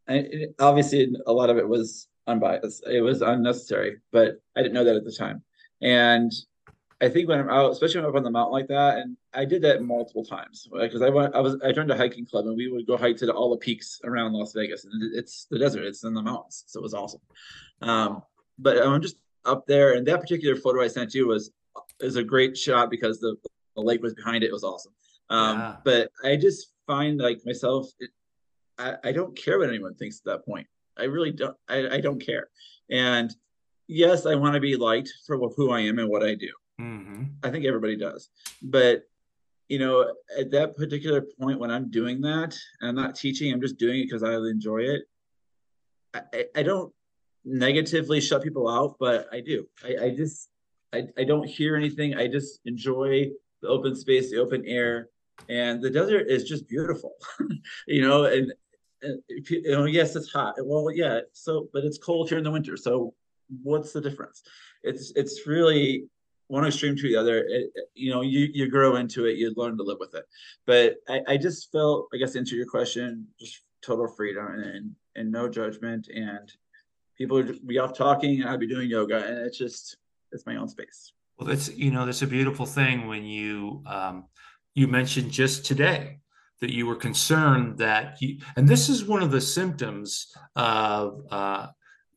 and it, obviously a lot of it was unbiased. It was unnecessary, but I didn't know that at the time. And I think when I'm out, especially when I'm up on the mountain like that, and I did that multiple times, because right? I went, I was, I joined a hiking club, and we would go hike to the, all the peaks around Las Vegas, and it's the desert, it's in the mountains, so it was awesome. Um, but I'm just up there, and that particular photo I sent you was is a great shot because the, the lake was behind it. It was awesome. Um, yeah. But I just find like myself, it, I, I don't care what anyone thinks at that point. I really don't. I, I don't care. And yes, I want to be liked for who I am and what I do. Mm-hmm. I think everybody does, but you know, at that particular point when I'm doing that and I'm not teaching, I'm just doing it because I enjoy it. I, I don't negatively shut people out, but I do. I, I just, I, I don't hear anything. I just enjoy the open space, the open air, and the desert is just beautiful, you know, and, and you know, yes, it's hot. Well, yeah. So, but it's cold here in the winter. So what's the difference? It's, it's really one extreme to the other. It, you know, you, you grow into it, you learn to live with it. But I, I just felt, I guess, into your question, just total freedom and, and no judgment. And people would be off talking and I'd be doing yoga. And it's just, it's my own space. Well, that's, you know, that's a beautiful thing when you, um, you mentioned just today that you were concerned that you, and this is one of the symptoms of, uh,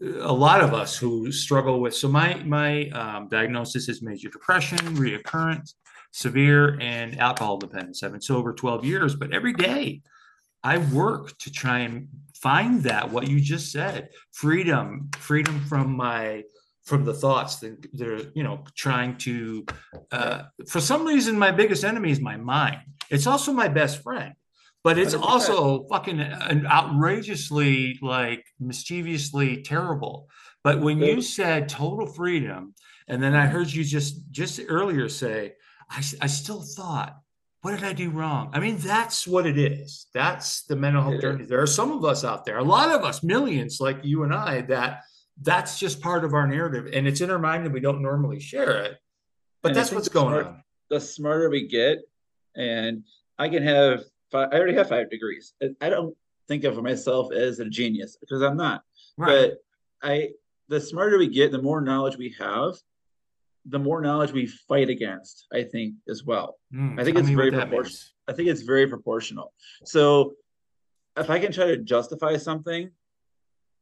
a lot of us who struggle with, so my my um, diagnosis is major depression, reoccurrent, severe, and alcohol dependence. I've been sober twelve years, but every day I work to try and find that, what you just said, freedom, freedom from my, from the thoughts that they're, you know, trying to, uh, for some reason, my biggest enemy is my mind. It's also my best friend. But it's also fucking outrageously, like, mischievously terrible. But when you said total freedom, and then I heard you just just earlier say, I, I still thought, what did I do wrong? I mean, that's what it is. That's the mental health journey. There are some of us out there, a lot of us, millions like you and I, that that's just part of our narrative. And it's in our mind and we don't normally share it. But that's what's going on. The smarter we get, and I can have... I already have five degrees. I don't think of myself as a genius because I'm not. Right. But I, the smarter we get, the more knowledge we have, the more knowledge we fight against, I think, as well. Mm, I think it's very proportional. I think it's very proportional. So if I can try to justify something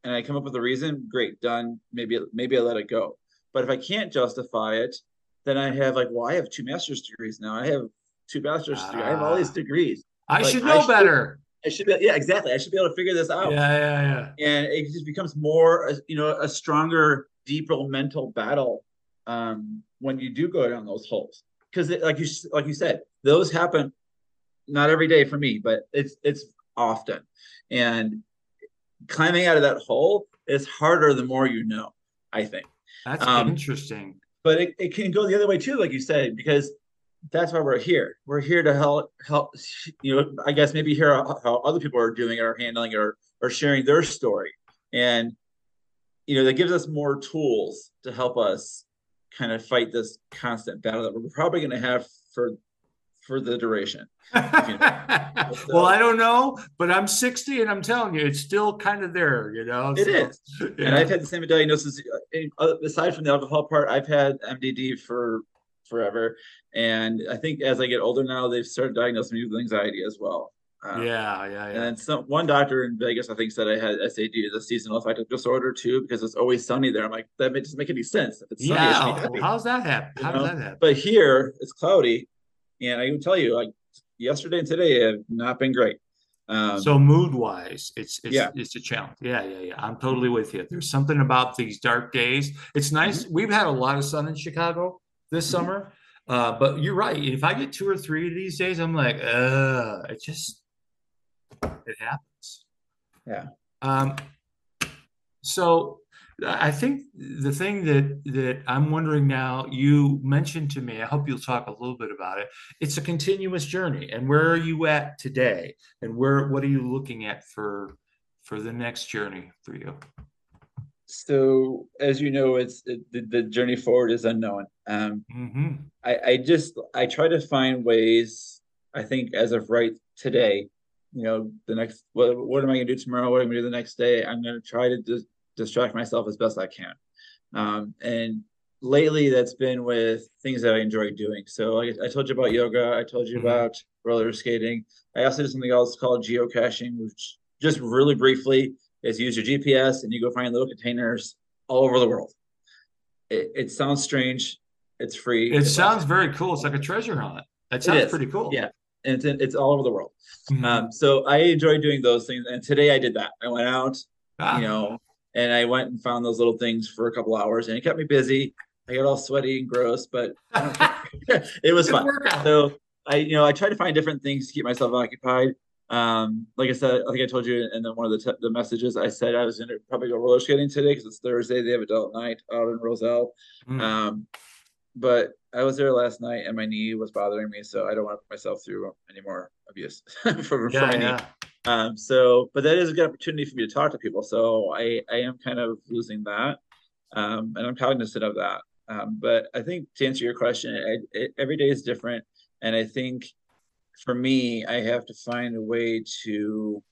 and I come up with a reason, great, done. Maybe, maybe I let it go. But if I can't justify it, then I have like, well, I have two master's degrees now. I have two bachelor's degrees. I have all these degrees. I like, should know I should, better. I should be, yeah, exactly. I should be able to figure this out. Yeah, yeah, yeah. And it just becomes more, you know, a stronger, deeper mental battle um, when you do go down those holes. Because, like you, like you said, those happen not every day for me, but it's it's often. And climbing out of that hole is harder the more you know. I think that's um, interesting. But it, it can go the other way too, like you said, because. That's why we're here. We're here to help, help, you know, I guess maybe hear how, how other people are doing it or handling it or, or sharing their story. And, you know, that gives us more tools to help us kind of fight this constant battle that we're probably going to have for, for the duration. You know. So, well, I don't know, but I'm sixty and I'm telling you, it's still kind of there, you know? It so, is. Yeah. And I've had the same diagnosis. Aside from the alcohol part, I've had M D D for forever. And I think as I get older now, they've started diagnosing me with anxiety as well. Um, yeah, yeah, yeah. And some one doctor in Vegas, I think, said I had S A D, the seasonal affective disorder too, because it's always sunny there. I'm like, that doesn't make any sense. If it's sunny, yeah, it should be happy. How's that happen? How you know? does that happen? But here it's cloudy, and I can tell you, like yesterday and today have not been great. Um, so mood-wise, it's it's, yeah. it's a challenge. Yeah, yeah, yeah. I'm totally with you. There's something about these dark days. It's nice. Mm-hmm. We've had a lot of sun in Chicago this mm-hmm. summer. Uh, but you're right. If I get two or three of these days, I'm like, uh, it just, it happens. Yeah. Um, so I think the thing that, that I'm wondering now, you mentioned to me, I hope you'll talk a little bit about it. It's a continuous journey. And where are you at today? And where, what are you looking at for, for the next journey for you? So as you know, it's it, the, the journey forward is unknown. Um, mm-hmm. I, I just I try to find ways. I think as of right today, you know, the next what what am I going to do tomorrow? What am I going to do the next day? I'm going to try to dis- distract myself as best I can. Um, and lately, that's been with things that I enjoy doing. So like I told you about yoga. I told you mm-hmm. about roller skating. I also do something else called geocaching, which just really briefly. Is you use your G P S and you go find little containers all over the world. It, it sounds strange. It's free. It sounds very cool. It's like a treasure hunt. That sounds pretty cool. Yeah. And it's, it's all over the world. Mm-hmm. Um, so I enjoy doing those things. And today I did that. I went out, ah. you know, and I went and found those little things for a couple hours and it kept me busy. I got all sweaty and gross, but I don't it was fun. So I, you know, I try to find different things to keep myself occupied. Um, like I said, I think I told you in the, one of the, te- the messages, I said I was going to probably go roller skating today because it's Thursday. They have adult night out in Roselle. Mm. Um, but I was there last night and my knee was bothering me. So I don't want to put myself through any more abuse for, yeah, for my yeah. knee. Um, so, but that is a good opportunity for me to talk to people. So I, I am kind of losing that. Um, and I'm cognizant of that. Um, but I think to answer your question, I, it, every day is different. And I think for me, I have to find a way to,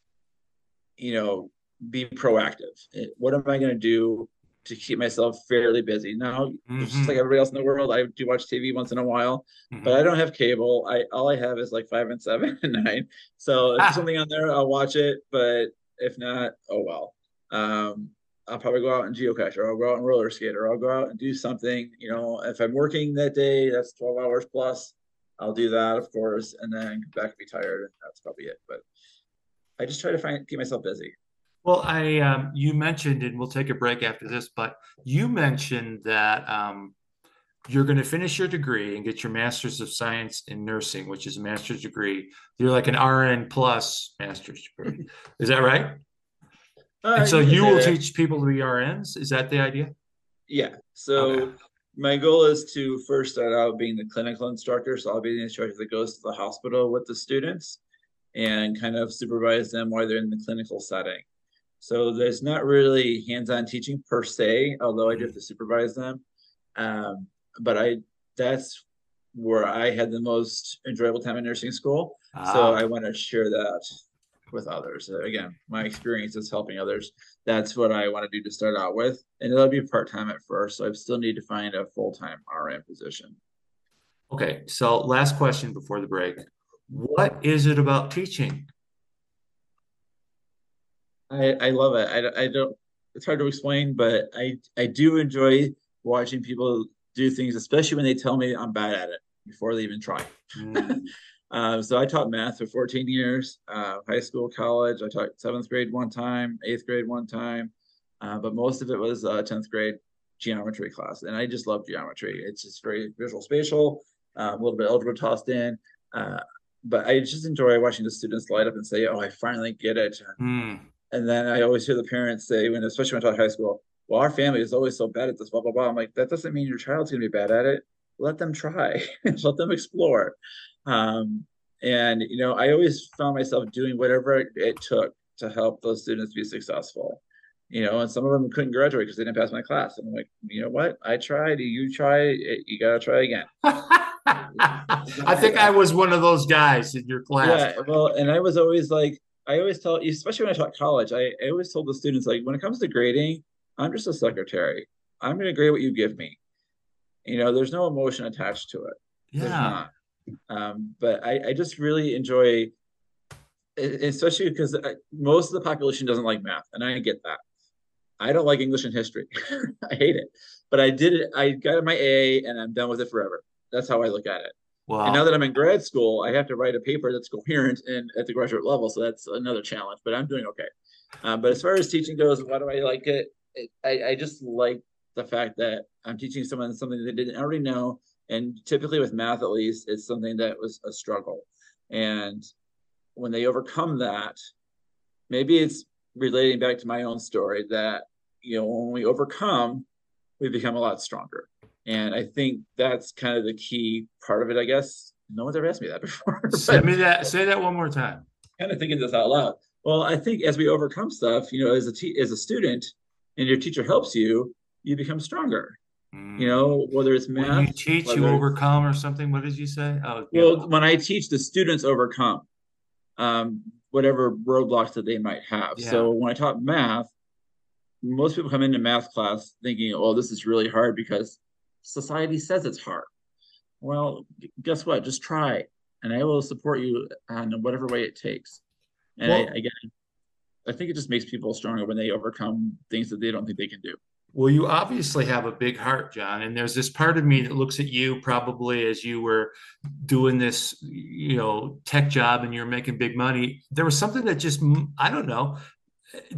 you know, be proactive. What am I going to do to keep myself fairly busy? Now, mm-hmm. just like everybody else in the world, I do watch T V once in a while, mm-hmm. but I don't have cable. I all I have is like five and seven and nine. So if ah. there's something on there, I'll watch it. But if not, oh well. Um, I'll probably go out and geocache, or I'll go out and roller skate, or I'll go out and do something. You know, if I'm working that day, that's twelve hours plus. I'll do that, of course, and then come back and be tired, and that's probably it. But I just try to find keep myself busy. Well, I um, you mentioned, and we'll take a break after this, but you mentioned that um, you're going to finish your degree and get your Master's of Science in Nursing, which is a master's degree. You're like an R N plus master's degree. Is that right? Uh, and so you will teach people to be R Ns? Is that the idea? Yeah. So... Okay. My goal is to first start out being the clinical instructor. So I'll be the instructor that goes to the hospital with the students and kind of supervise them while they're in the clinical setting. So there's not really hands-on teaching per se, although I do have to supervise them. Um, but I that's where I had the most enjoyable time in nursing school. Ah. So I want to share that with others. Again, my experience is helping others. That's what I want to do to start out with, and it'll be part-time at first, so I still need to find a full-time R N position. Okay, so last question before the break. What is it about teaching? I, I love it. I, I don't, it's hard to explain, but I, I do enjoy watching people do things, especially when they tell me I'm bad at it before they even try. Mm. Uh, so I taught math for fourteen years, uh, high school, college. I taught seventh grade one time, eighth grade one time, uh, but most of it was uh, tenth grade geometry class. And I just love geometry. It's just very visual spatial, uh, a little bit algebra tossed in. Uh, but I just enjoy watching the students light up and say, oh, I finally get it. Mm. And then I always hear the parents say, when, especially when I taught high school, well, our family is always so bad at this, blah, blah, blah. I'm like, that doesn't mean your child's going to be bad at it. Let them try, let them explore. Um, and, you know, I always found myself doing whatever it, it took to help those students be successful, you know, and some of them couldn't graduate because they didn't pass my class. And I'm like, you know what? I tried, you try, it, you got to try again. I think I was one of those guys in your class. Yeah, well, and I was always like, I always tell, especially when I taught college, I, I always told the students, like, when it comes to grading, I'm just a secretary. I'm going to grade what you give me. You know, there's no emotion attached to it. Yeah. There's not. Um, but I, I just really enjoy, especially because I, most of the population doesn't like math, and I get that. I don't like English and history. I hate it. But I did it. I got my A, and I'm done with it forever. That's how I look at it. Wow. And now that I'm in grad school, I have to write a paper that's coherent and at the graduate level, so that's another challenge. But I'm doing okay. Uh, but as far as teaching goes, why do I like it? it I, I just like the fact that I'm teaching someone something they didn't already know. And typically with math, at least, it's something that was a struggle. And when they overcome that, maybe it's relating back to my own story that, you know, when we overcome, we become a lot stronger. And I think that's kind of the key part of it, I guess. No one's ever asked me that before. Say me that, say that one more time. Kind of thinking this out loud. Well, I think as we overcome stuff, you know, as a t- as a student, and your teacher helps you, you become stronger. Mm. You know, whether it's math, when you teach, you overcome, or something. What did you say? Oh, yeah. Well, when I teach, the students overcome um, whatever roadblocks that they might have. Yeah. So when I taught math, most people come into math class thinking, "Oh, this is really hard because society says it's hard." Well, guess what? Just try, and I will support you in whatever way it takes. And well, I, again, I think it just makes people stronger when they overcome things that they don't think they can do. Well, you obviously have a big heart, John, and there's this part of me that looks at you probably as you were doing this, you know, tech job and you're making big money. There was something that just, I don't know,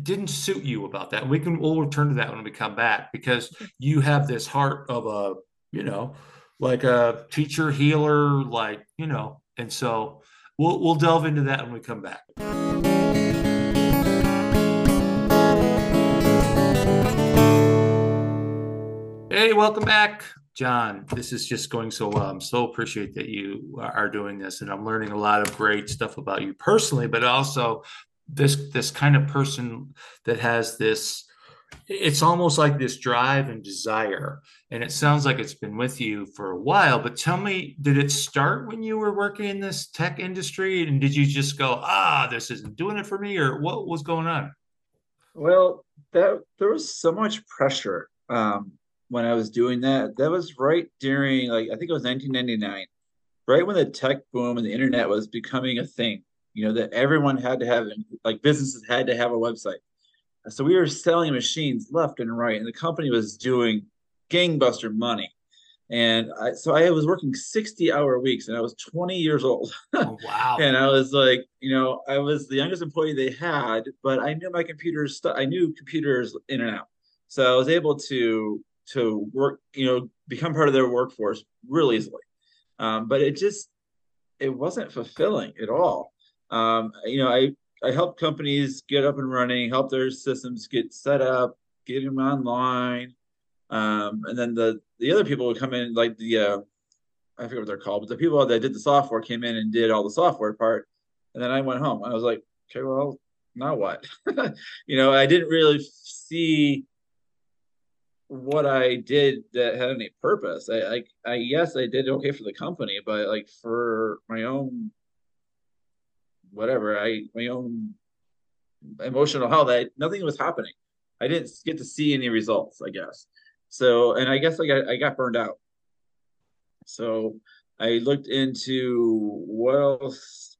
didn't suit you about that. We can, we'll return to that when we come back, because you have this heart of a, you know, like a teacher, healer, like, you know, and so we'll, we'll delve into that when we come back. Hey, welcome back, John. This is just going so well. I'm so appreciate that you are doing this, and I'm learning a lot of great stuff about you personally, but also this this kind of person that has this, it's almost like this drive and desire, and it sounds like it's been with you for a while. But tell me, did it start when you were working in this tech industry, and did you just go, ah, this isn't doing it for me, or what was going on? Well, that there was so much pressure. Um, When I was doing that, that was right during, like, I think it was nineteen ninety-nine, right when the tech boom and the internet was becoming a thing, you know, that everyone had to have, like, businesses had to have a website. So we were selling machines left and right, and the company was doing gangbuster money. And I, so I was working sixty hour weeks, and I was twenty years old. Oh, wow. And I was like, you know, I was the youngest employee they had, but I knew my computers, st- I knew computers in and out. So I was able to, to work, you know, become part of their workforce really easily. Um, but it just, it wasn't fulfilling at all. Um, you know, I, I helped companies get up and running, help their systems get set up, get them online. Um, and then the, the other people would come in, like the, uh, I forget what they're called, but the people that did the software came in and did all the software part. And then I went home. I was like, okay, well, now what? You know, I didn't really see what I did that had any purpose. I, I, I yes, I did okay for the company, but like for my own, whatever, I, my own emotional health, I, nothing was happening. I didn't get to see any results, I guess. So, and I guess I got, I got burned out. So I looked into what else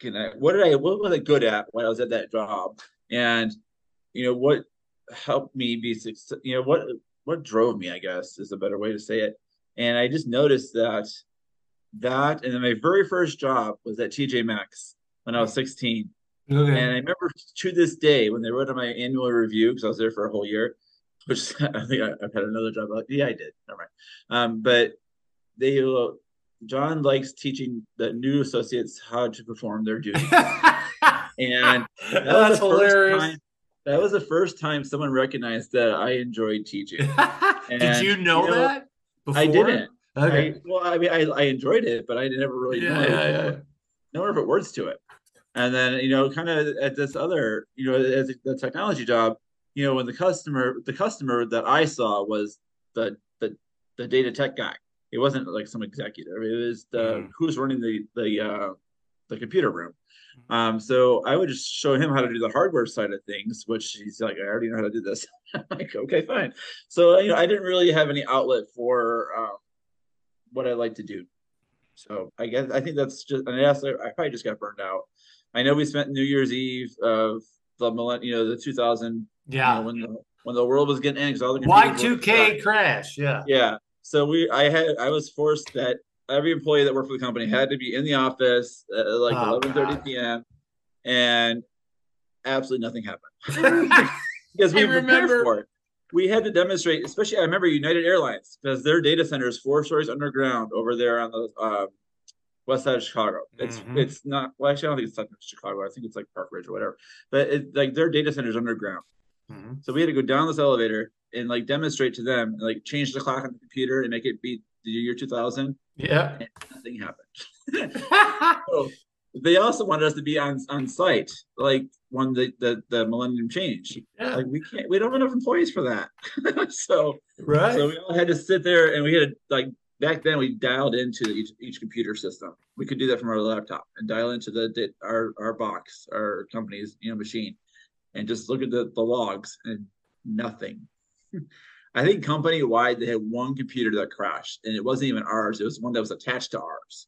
can I, what did I, what was I good at when I was at that job? And, you know, what helped me be successful, you know, what what drove me, I guess, is a better way to say it. And I just noticed that that and then my very first job was at T J Maxx when I was sixteen. Okay. And I remember to this day when they wrote on my annual review, because I was there for a whole year, which I think I, I've had another job. Like, yeah, I did. Never mind. Um, but they John likes teaching the new associates how to perform their duties. And that that's was hilarious. That was the first time someone recognized that I enjoyed teaching. And, did you know, you know that before? I didn't. Okay. I, well, I mean, I, I enjoyed it, but I never really yeah, know yeah, yeah. never put words to it. And then, you know, kind of at this other, you know, as the technology job, you know, when the customer, the customer that I saw was the the, the data tech guy. It wasn't like some executive. It was the mm. who's running the the uh, the computer room. Um, so I would just show him how to do the hardware side of things, which he's like, I already know how to do this. I'm like, okay, fine. So, you know, I didn't really have any outlet for um, what I like to do. So I guess, I think that's just, and I, asked, I probably just got burned out. I know we spent New Year's Eve of the millennium, you know, the two thousand, yeah, you know, when the, when the world was getting angst, all the Y two K crash. Yeah. Yeah. So we, I had, I was forced that every employee that worked for the company had to be in the office at like oh, eleven thirty p.m. and absolutely nothing happened because we prepared for it. We had to demonstrate, especially I remember United Airlines, because their data center is four stories underground over there on the uh, west side of Chicago. It's mm-hmm. it's not well, actually I don't think it's like Chicago. I think it's like Park Ridge or whatever. But it's like their data center is underground, mm-hmm. so we had to go down this elevator and like demonstrate to them, and, like change the clock on the computer and make it be the year two thousand. Yeah, and nothing happened. So They also wanted us to be on on site, like when the the, the millennium change. Yeah. Like we can't, we don't have enough employees for that. so right, so we all had to sit there, and we had to, like back then we dialed into each each computer system. We could do that from our laptop and dial into the our our box, our company's you know machine, and just look at the the logs and nothing. I think company wide they had one computer that crashed, and it wasn't even ours. It was one that was attached to ours.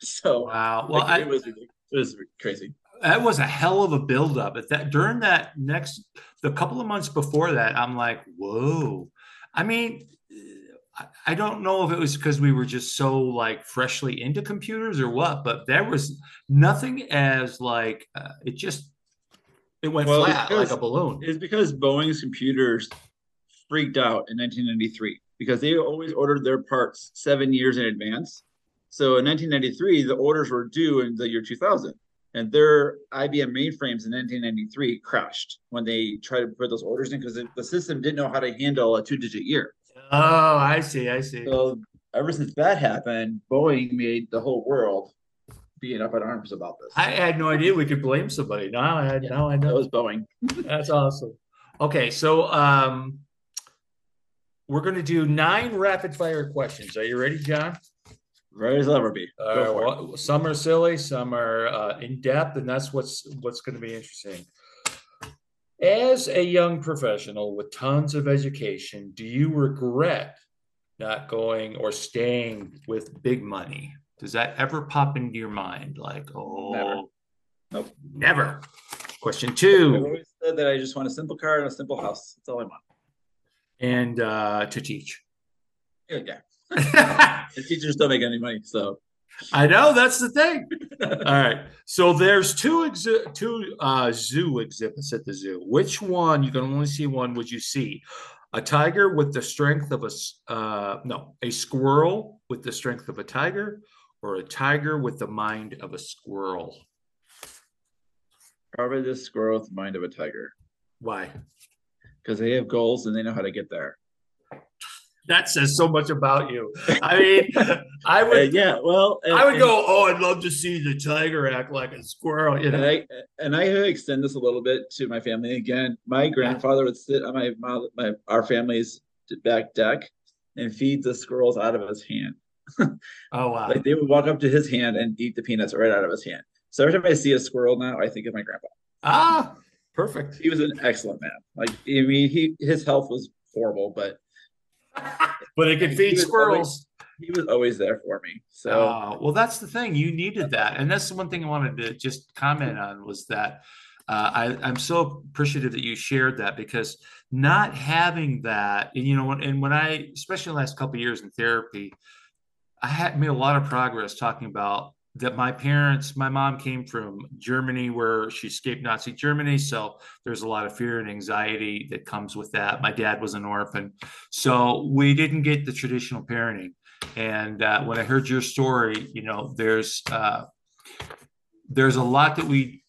So wow, well, like, I, it was it was crazy. That was a hell of a buildup. At that during that next the couple of months before that, I'm like, whoa. I mean, I, I don't know if it was because we were just so like freshly into computers or what, but there was nothing as like uh, it just it went well, flat because, like a balloon. It's because Boeing's computers freaked out in nineteen ninety-three because they always ordered their parts seven years in advance. So in nineteen ninety-three, the orders were due in the year two thousand, and their I B M mainframes in nineteen ninety-three crashed when they tried to put those orders in because the system didn't know how to handle a two-digit year. Oh, I see, I see. So ever since that happened, Boeing made the whole world being up in arms about this. I had no idea we could blame somebody. Now I, yeah, now I know. That was Boeing. That's awesome. Okay, so um, we're going to do nine rapid-fire questions. Are you ready, John? Right as ever be. Uh, well, some are silly, some are uh, in depth, and that's what's what's going to be interesting. As a young professional with tons of education, do you regret not going or staying with big money? Does that ever pop into your mind? Like, oh, never. Nope. Never. Question two. I've always said that I just want a simple car and a simple house. That's all I want. And uh, to teach. Here we go. The teachers don't make any money, so I know that's the thing. All right, so there's two exi- two uh, zoo exhibits at the zoo. Which one you can only see one? Would you see a tiger with the strength of a uh, no, a squirrel with the strength of a tiger, or a tiger with the mind of a squirrel? Probably the squirrel with the mind of a tiger. Why? Because they have goals and they know how to get there. That says so much about you. I mean, I would, uh, yeah. Well, and, I would and, go. Oh, I'd love to see the tiger act like a squirrel. You know, and I, and I extend this a little bit to my family. Again, my grandfather would sit on my, my, my our family's back deck and feed the squirrels out of his hand. Oh wow! Like they would walk up to his hand and eat the peanuts right out of his hand. So every time I see a squirrel now, I think of my grandpa. Ah, perfect. He was an excellent man. Like I mean, he his health was horrible, but. But it could feed squirrels. Always, he was always there for me. So uh, well, that's the thing. You needed that, and that's the one thing I wanted to just comment on was that uh, I, I'm so appreciative that you shared that because not having that, and you know, and when I, especially the last couple of years in therapy, I had made a lot of progress talking about that. My parents, my mom came from Germany where she escaped Nazi Germany. So there's a lot of fear and anxiety that comes with that. My dad was an orphan. So we didn't get the traditional parenting. And uh, when I heard your story, you know, there's, uh, there's a lot that we,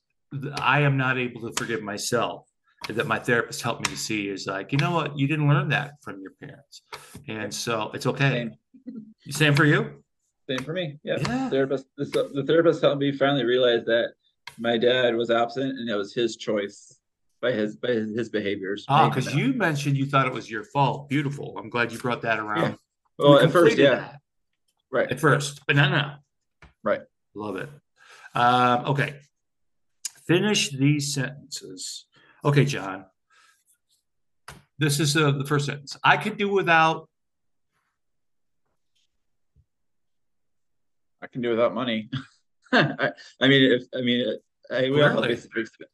I am not able to forgive myself that my therapist helped me to see is like, you know what, you didn't learn that from your parents. And so it's okay. Same, Same for you. Same for me. Yeah. yeah. Therapist, the, the therapist helped me finally realize that my dad was absent and it was his choice by his by his, his behaviors. Oh, because you mentioned you thought it was your fault. Beautiful. I'm glad you brought that around. Yeah. Well, we at first, yeah. That. Right. At first, but not now. Right. Love it. Um, okay. Finish these sentences. Okay, John. This is uh, the first sentence. I could do without. I can do without money. I, I mean, if I mean, I we all have basic,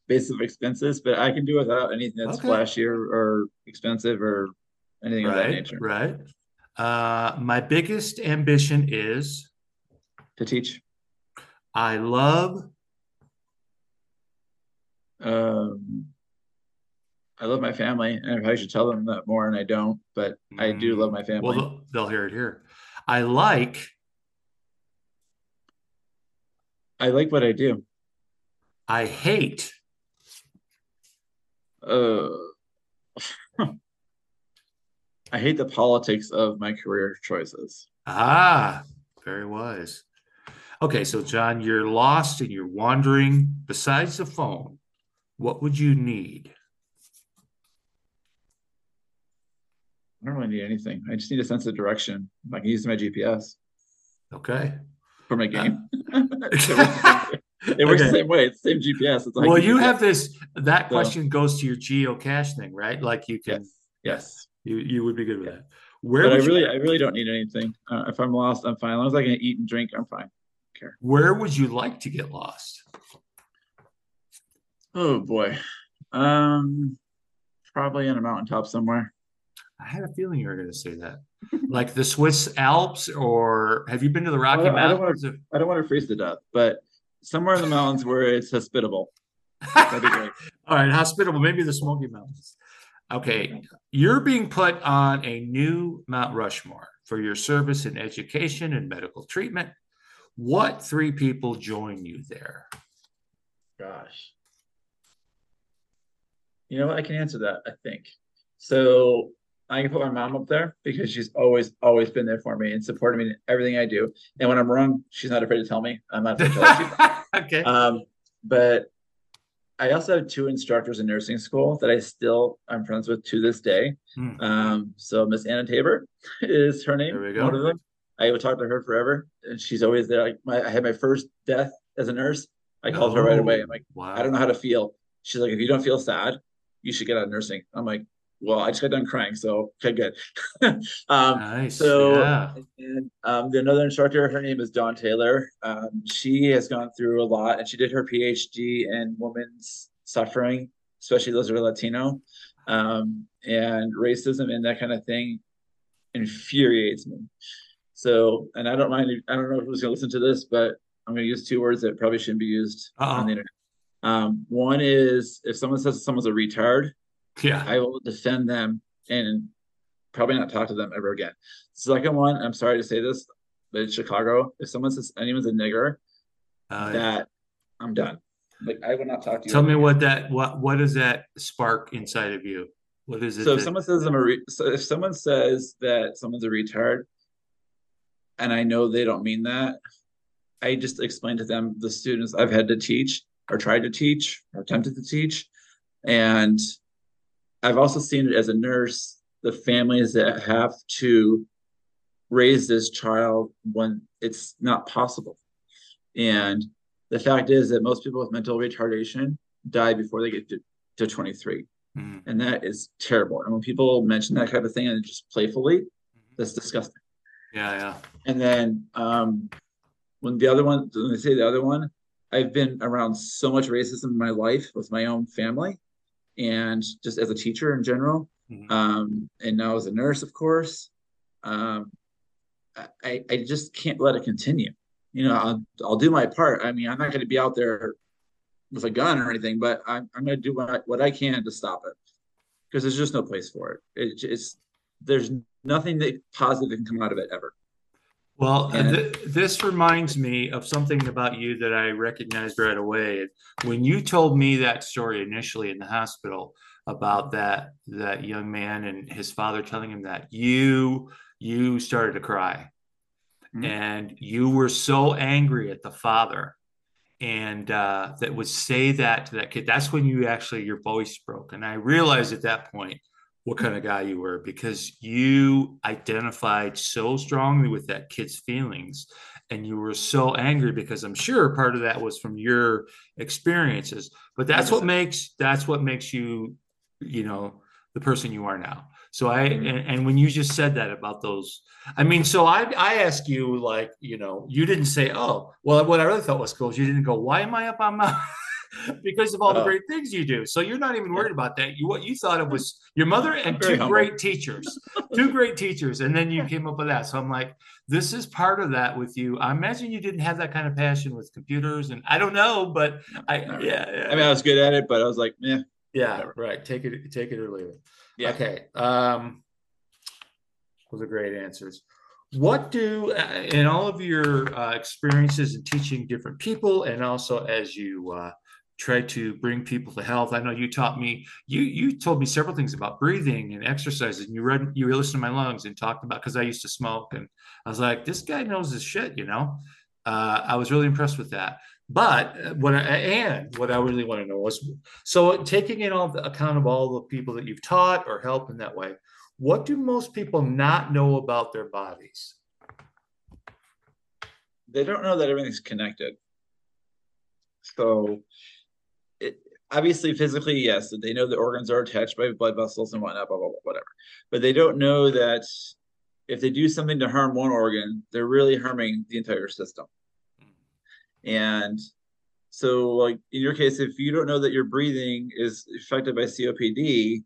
basic expenses, but I can do without anything that's okay. flashy or, or expensive or anything right, of that nature. Right. Uh, my biggest ambition is to teach. I love. Um, I love my family, and I should tell them that more, and I don't. But mm. I do love my family. Well, they'll hear it here. I like. I like what I do. I hate. Uh, I hate the politics of my career choices. Ah, very wise. Okay, so John, you're lost and you're wandering. Besides the phone, what would you need? I don't really need anything. I just need a sense of direction. I can use my G P S. Okay. For my game. Uh, it works okay. the same way. It's the same G P S. It's like well, you G P S. Have this, that so. Question goes to your geocache thing, right? Like you can. Yes. yes. You you would be good with yeah. that. Where but I really, you... I really don't need anything. Uh, if I'm lost, I'm fine. As long as I can eat and drink, I'm fine. I don't care. Where would you like to get lost? Oh, boy. Um, probably in a mountaintop somewhere. I had a feeling you were going to say that. Like the Swiss Alps, or have you been to the Rocky Mountains? I don't, want to, I don't want to freeze to death, but somewhere in the mountains where it's hospitable. That'd be great. All right, hospitable. Maybe the Smoky Mountains. Okay, you're being put on a new Mount Rushmore for your service in education and medical treatment. What three people join you there? Gosh. You know what? I can answer that, I think. So... I can put my mom up there because she's always, always been there for me and supported me in everything I do. And when I'm wrong, she's not afraid to tell me. I'm not afraid to tell you. Okay. Um, but I also have two instructors in nursing school that I still I'm friends with to this day. Mm. Um, so Miss Anna Tabor is her name. There we go. One of them. I would talk to her forever, and she's always there. Like my, I had my first death as a nurse. I called oh, her right away. I'm like, wow. I don't know how to feel. She's like, if you don't feel sad, you should get out of nursing. I'm like. Well, I just got done crying, so okay, good. um, nice. So, yeah. and, um, the another instructor, her name is Dawn Taylor. Um, she has gone through a lot, and she did her P H D in women's suffering, especially those who are Latino, um, and racism and that kind of thing infuriates me. So, and I don't mind. I don't know who's going to listen to this, but I'm going to use two words that probably shouldn't be used uh-uh. on the internet. Um, one is if someone says someone's a retard. Yeah, I will defend them and probably not talk to them ever again. Second one, I'm sorry to say this, but in Chicago, if someone says anyone's a nigger, uh, that yeah. I'm done. Like I will not talk to you. Tell me again. what that what what does that spark inside of you? What is it? So that, if someone says I'm a re- so if someone says that someone's a retard, and I know they don't mean that, I just explain to them the students I've had to teach or tried to teach or attempted to teach, and I've also seen it as a nurse, the families that have to raise this child when it's not possible. And the fact is that most people with mental retardation die before they get to, to twenty-three. Mm-hmm. And that is terrible. And when people mention that type of thing and just playfully, mm-hmm. that's disgusting. Yeah, yeah. And then um, when the other one, when they say the other one, I've been around so much racism in my life with my own family. And just as a teacher in general, mm-hmm. um, and now as a nurse, of course, um, I, I just can't let it continue. You know, I'll, I'll do my part. I mean, I'm not going to be out there with a gun or anything, but I'm, I'm going to do what I, what I can to stop it because there's just no place for it. it. It's there's nothing that positive can come out of it ever. Well, th- this reminds me of something about you that I recognized right away. When you told me that story initially in the hospital about that that young man and his father telling him that, you you started to cry. Mm-hmm. And you were so angry at the father and uh, that would say that to that kid. That's when you actually, your voice broke. And I realized at that point what kind of guy you were, because you identified so strongly with that kid's feelings and you were so angry because I'm sure part of that was from your experiences, but that's what makes, that's what makes you, you know, the person you are now. So I, mm-hmm. and, and when you just said that about those, I mean, so I, I ask you like, you know, you didn't say, oh, well, what I really thought was cool is you didn't go, why am I up on my, because of all the uh, great things you do. So you're not even worried about that. You, what you thought it was your mother and two humble. great teachers, two great teachers. And then you came up with that. So I'm like, this is part of that with you. I imagine you didn't have that kind of passion with computers and I don't know, but I, yeah, yeah. I mean, I was good at it, but I was like, yeah, yeah, right. Take it, take it or leave it. Yeah. Okay. Um, those are great answers. What do, in all of your uh, experiences in teaching different people, and also as you, uh, try to bring people to health. I know you taught me, you you told me several things about breathing and exercise, and you read, you listened to my lungs and talked about, because I used to smoke, and I was like, this guy knows his shit, you know? Uh, I was really impressed with that. But what I, and what I really want to know was, so taking in all the account of all the people that you've taught or helped in that way, what do most people not know about their bodies? They don't know that everything's connected. So it, obviously physically, yes, they know the organs are attached by blood vessels and whatnot, blah, blah, blah, whatever. But they don't know that if they do something to harm one organ, they're really harming the entire system. And so, like in your case, if you don't know that your breathing is affected by C O P D,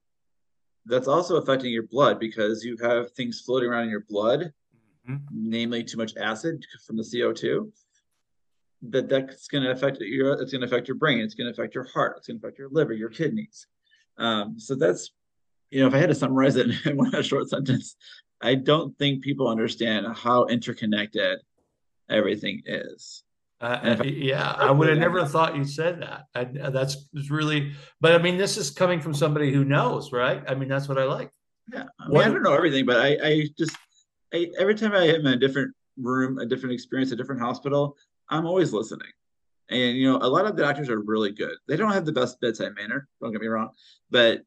that's also affecting your blood, because you have things floating around in your blood, mm-hmm. namely too much acid from the C O two, that that's going to affect your, it's going to affect your brain, it's going to affect your heart, it's going to affect your liver, your kidneys. Um, so that's, you know, if I had to summarize it in one short sentence, I don't think people understand how interconnected everything is. Uh, yeah, I would have never thought you said that. I, that's really, but I mean, this is coming from somebody who knows, right? I mean, that's what I like. Yeah, I, mean, I don't know everything, but I, I just, I, every time I am in a different room, a different experience, a different hospital, I'm always listening. And, you know, a lot of the doctors are really good. They don't have the best bedside manner, don't get me wrong, but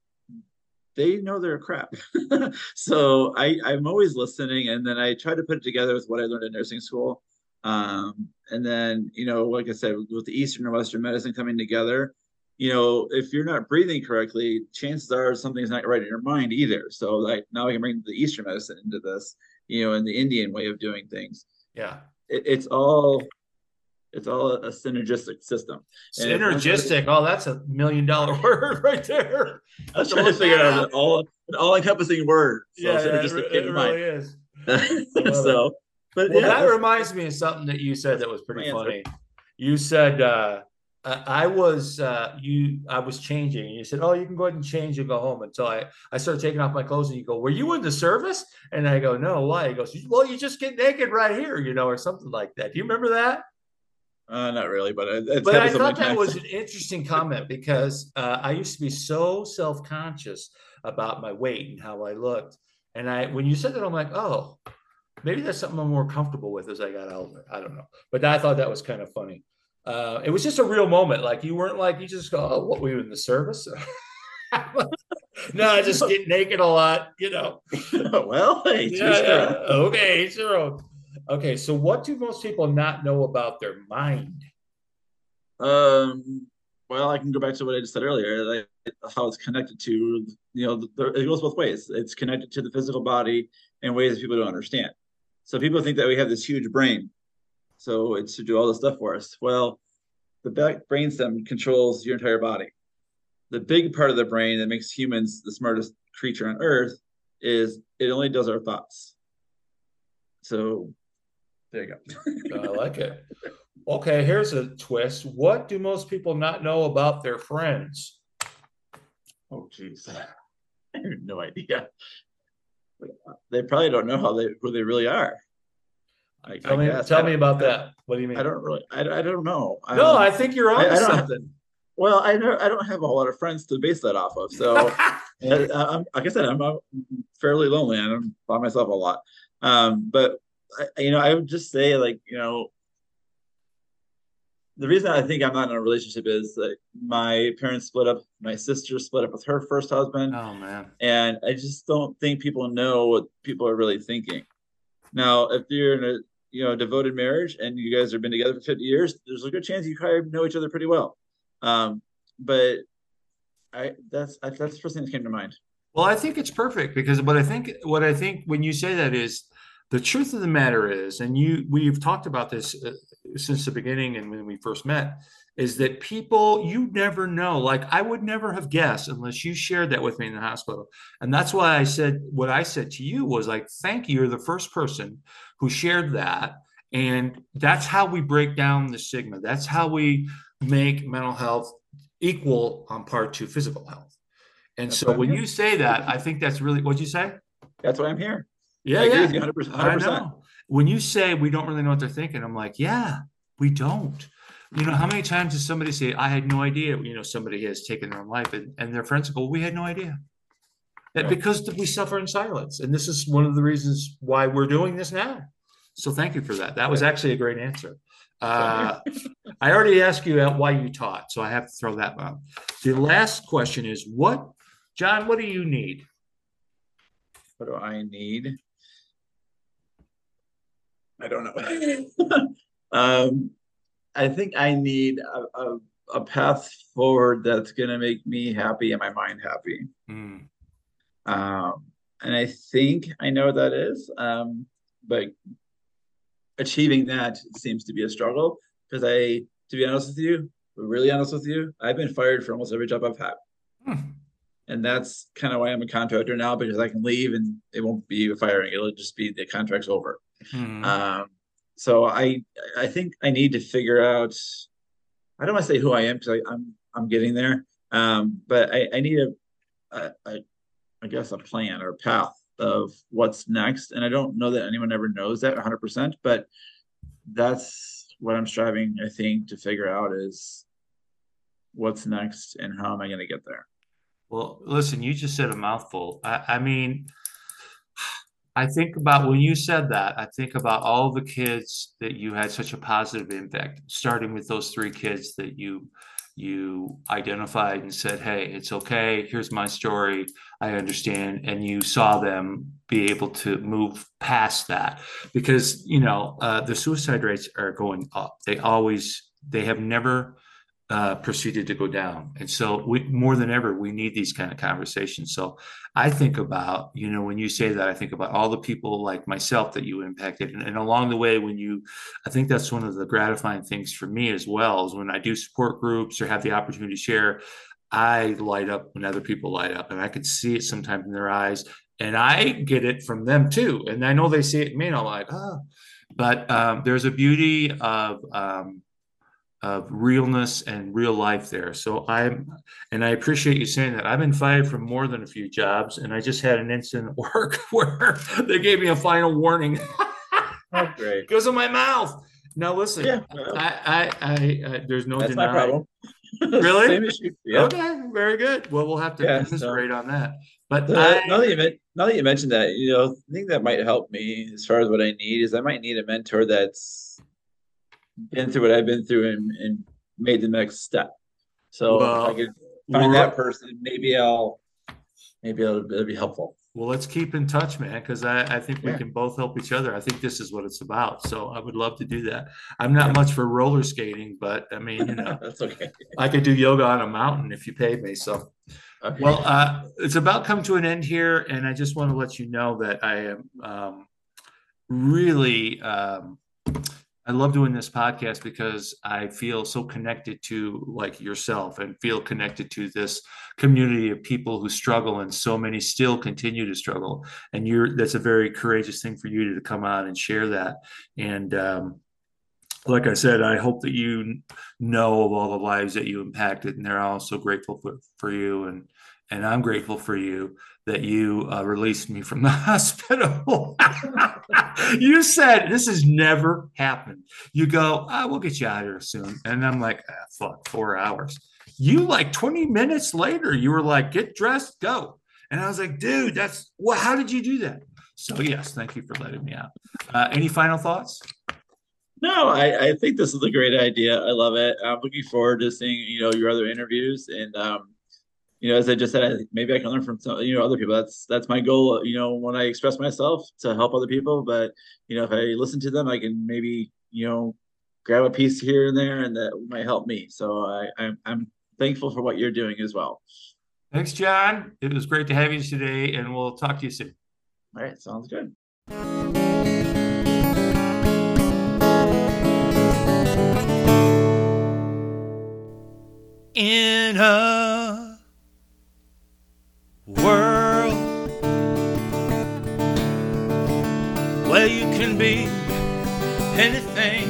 they know their crap. So I, I'm always listening. And then I try to put it together with what I learned in nursing school. Um, and then, you know, like I said, with the Eastern and Western medicine coming together, you know, if you're not breathing correctly, chances are something's not right in your mind either. So like now I can bring the Eastern medicine into this, you know, and the Indian way of doing things. Yeah. It, it's all, it's all a synergistic system. Synergistic. Oh, that's a million dollar word right there. I was trying to figure out an all, an all encompassing word. So yeah, synergistic yeah, it, it really is. So. It. But well, yeah, that reminds me of something that you said that was pretty funny. You said uh, I was uh, you I was changing. You said, "Oh, you can go ahead and change and go home." Until I I started taking off my clothes, and you go, "Were you in the service?" And I go, "No, why?" He goes, "Well, you just get naked right here, you know, or something like that." Do you remember that? Uh, not really, but I, but I thought that was an interesting comment, because uh, I used to be so self-conscious about my weight and how I looked, and I when you said that, I'm like, oh. Maybe that's something I'm more comfortable with as I got older. I don't know. But I thought that was kind of funny. Uh, it was just a real moment. Like you weren't like, you just go, oh, what, were you in the service? No, I just get naked a lot, you know. Oh, well, hey, yeah, yeah. Sure. Okay, zero. Okay, so what do most people not know about their mind? Um, well, I can go back to what I just said earlier, like how it's connected to, you know, the, the, it goes both ways. It's connected to the physical body in ways that people don't understand. So people think that we have this huge brain, so it should do all this stuff for us. Well, the back brainstem controls your entire body. The big part of the brain that makes humans the smartest creature on earth is it only does our thoughts. So there you go. I like it. Okay, here's a twist. What do most people not know about their friends? Oh, geez. I have no idea. They probably don't know how they who they really are. I, tell I me, tell me about that. What do you mean? I don't really. I, I don't know. I no, don't, I think you're on I, to I something. Have, well, I don't. I don't have a lot of friends to base that off of. So, I, I'm, like I said, I'm, I'm fairly lonely. And I'm by myself a lot. Um, but I, you know, I would just say, like, you know, the reason I think I'm not in a relationship is that my parents split up. My sister split up with her first husband. Oh, man. And I just don't think people know what people are really thinking. Now, if you're in a you know devoted marriage and you guys have been together for fifty years, there's a good chance you probably know each other pretty well. Um, but I that's I, that's the first thing that came to mind. Well, I think it's perfect, because what I think what I think when you say that is the truth of the matter is, and you we've talked about this uh, since the beginning and when we first met, is that people, you never know. Like I would never have guessed unless you shared that with me in the hospital. And that's why I said, what I said to you was like, thank you. You're the first person who shared that. And that's how we break down the stigma. That's how we make mental health equal on par to physical health. And that's so when here. You say that, I think that's really, what'd you say? That's why I'm here. Yeah, yeah. one hundred percent, one hundred percent. I know. When you say we don't really know what they're thinking, I'm like, yeah, we don't. You know, how many times does somebody say, I had no idea, you know, somebody has taken their own life, and, and their friends go, we had no idea. That, because we suffer in silence. And this is one of the reasons why we're doing this now. So thank you for that. That was actually a great answer. Uh, I already asked you why you taught, so I have to throw that out. The last question is, what, John, what do you need? What do I need? I don't know. um, I think I need a, a, a path forward that's going to make me happy and my mind happy. Mm. Um, and I think I know what that is, um, but achieving that seems to be a struggle because I, to be honest with you, really honest with you, I've been fired for almost every job I've had. Hmm. And that's kind of why I'm a contractor now, because I can leave and it won't be a firing. It'll just be the contract's over. Hmm. Um, so I, I think I need to figure out, I don't want to say who I am because I'm, I'm getting there. Um, but I, I need a, a, a, I guess, a plan or a path of what's next. And I don't know that anyone ever knows that one hundred percent, but that's what I'm striving, I think, to figure out is what's next and how am I going to get there? Well, listen, you just said a mouthful. I, I mean, I think about when you said that, I think about all the kids that you had such a positive impact, starting with those three kids that you you identified and said, hey, it's okay, here's my story, I understand, and you saw them be able to move past that, because you know uh, the suicide rates are going up. They always, they have never uh, proceeded to go down, and so we, more than ever, we need these kind of conversations. So I think about, you know, when you say that, I think about all the people like myself that you impacted, and, and along the way, when you, I think that's one of the gratifying things for me as well, is when I do support groups or have the opportunity to share, I light up when other people light up, and I can see it sometimes in their eyes, and I get it from them too, and I know they see it in me, and I'm like, ah, but um, there's a beauty of um, of realness and real life there. So I'm, and I appreciate you saying that. I've been fired from more than a few jobs, and I just had an incident at work where they gave me a final warning. That's great. Goes in my mouth. Now listen, yeah, well, I, I, I, I, there's no that's denying. My problem. Really? Same issue. Yeah. Okay. Very good. Well, we'll have to yeah, elaborate so. on that. But uh, I, now, that you meant, now that you mentioned that, you know, the thing that might help me as far as what I need is I might need a mentor that's been through what I've been through and, and made the next step. So well, if I could find that person, maybe I'll, maybe it'll, it'll be helpful. Well, let's keep in touch, man, because I, I think we yeah. can both help each other. I think this is what it's about. So I would love to do that. I'm not much for roller skating, but I mean, you know, that's okay. I could do yoga on a mountain if you paid me. So, okay. well, uh, it's about come to an end here. And I just want to let you know that I am um, really, um, I love doing this podcast because I feel so connected to like yourself and feel connected to this community of people who struggle, and so many still continue to struggle. And you're, that's a very courageous thing for you to come out and share that. And um, like I said, I hope that you know of all the lives that you impacted, and they're all so grateful for, for you. And, and I'm grateful for you that you uh, released me from the hospital. You said, this has never happened. You go, I oh, will get you out of here soon. And I'm like, ah, fuck, four hours. You like twenty minutes later, you were like, get dressed, go. And I was like, dude, that's well, how did you do that? So yes, thank you for letting me out. Uh, any final thoughts? No, I, I think this is a great idea. I love it. I'm looking forward to seeing, you know, your other interviews. And, um, you know, as I just said, I, maybe I can learn from some, you know, other people. That's that's my goal. You know, when I express myself, to help other people. But you know, if I listen to them, I can maybe, you know, grab a piece here and there, and that might help me. So I, I'm I'm thankful for what you're doing as well. Thanks, John. It was great to have you today, and we'll talk to you soon. All right, sounds good. In a world where you can be anything,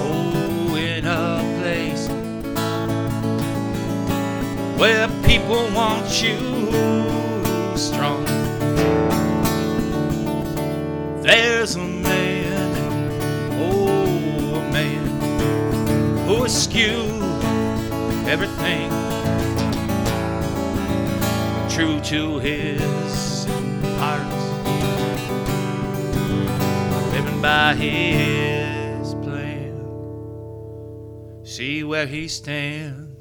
oh, in a place where people want you strong, there's a man, oh, a man who eschewed everything, true to his heart, by his plan. See where he stands.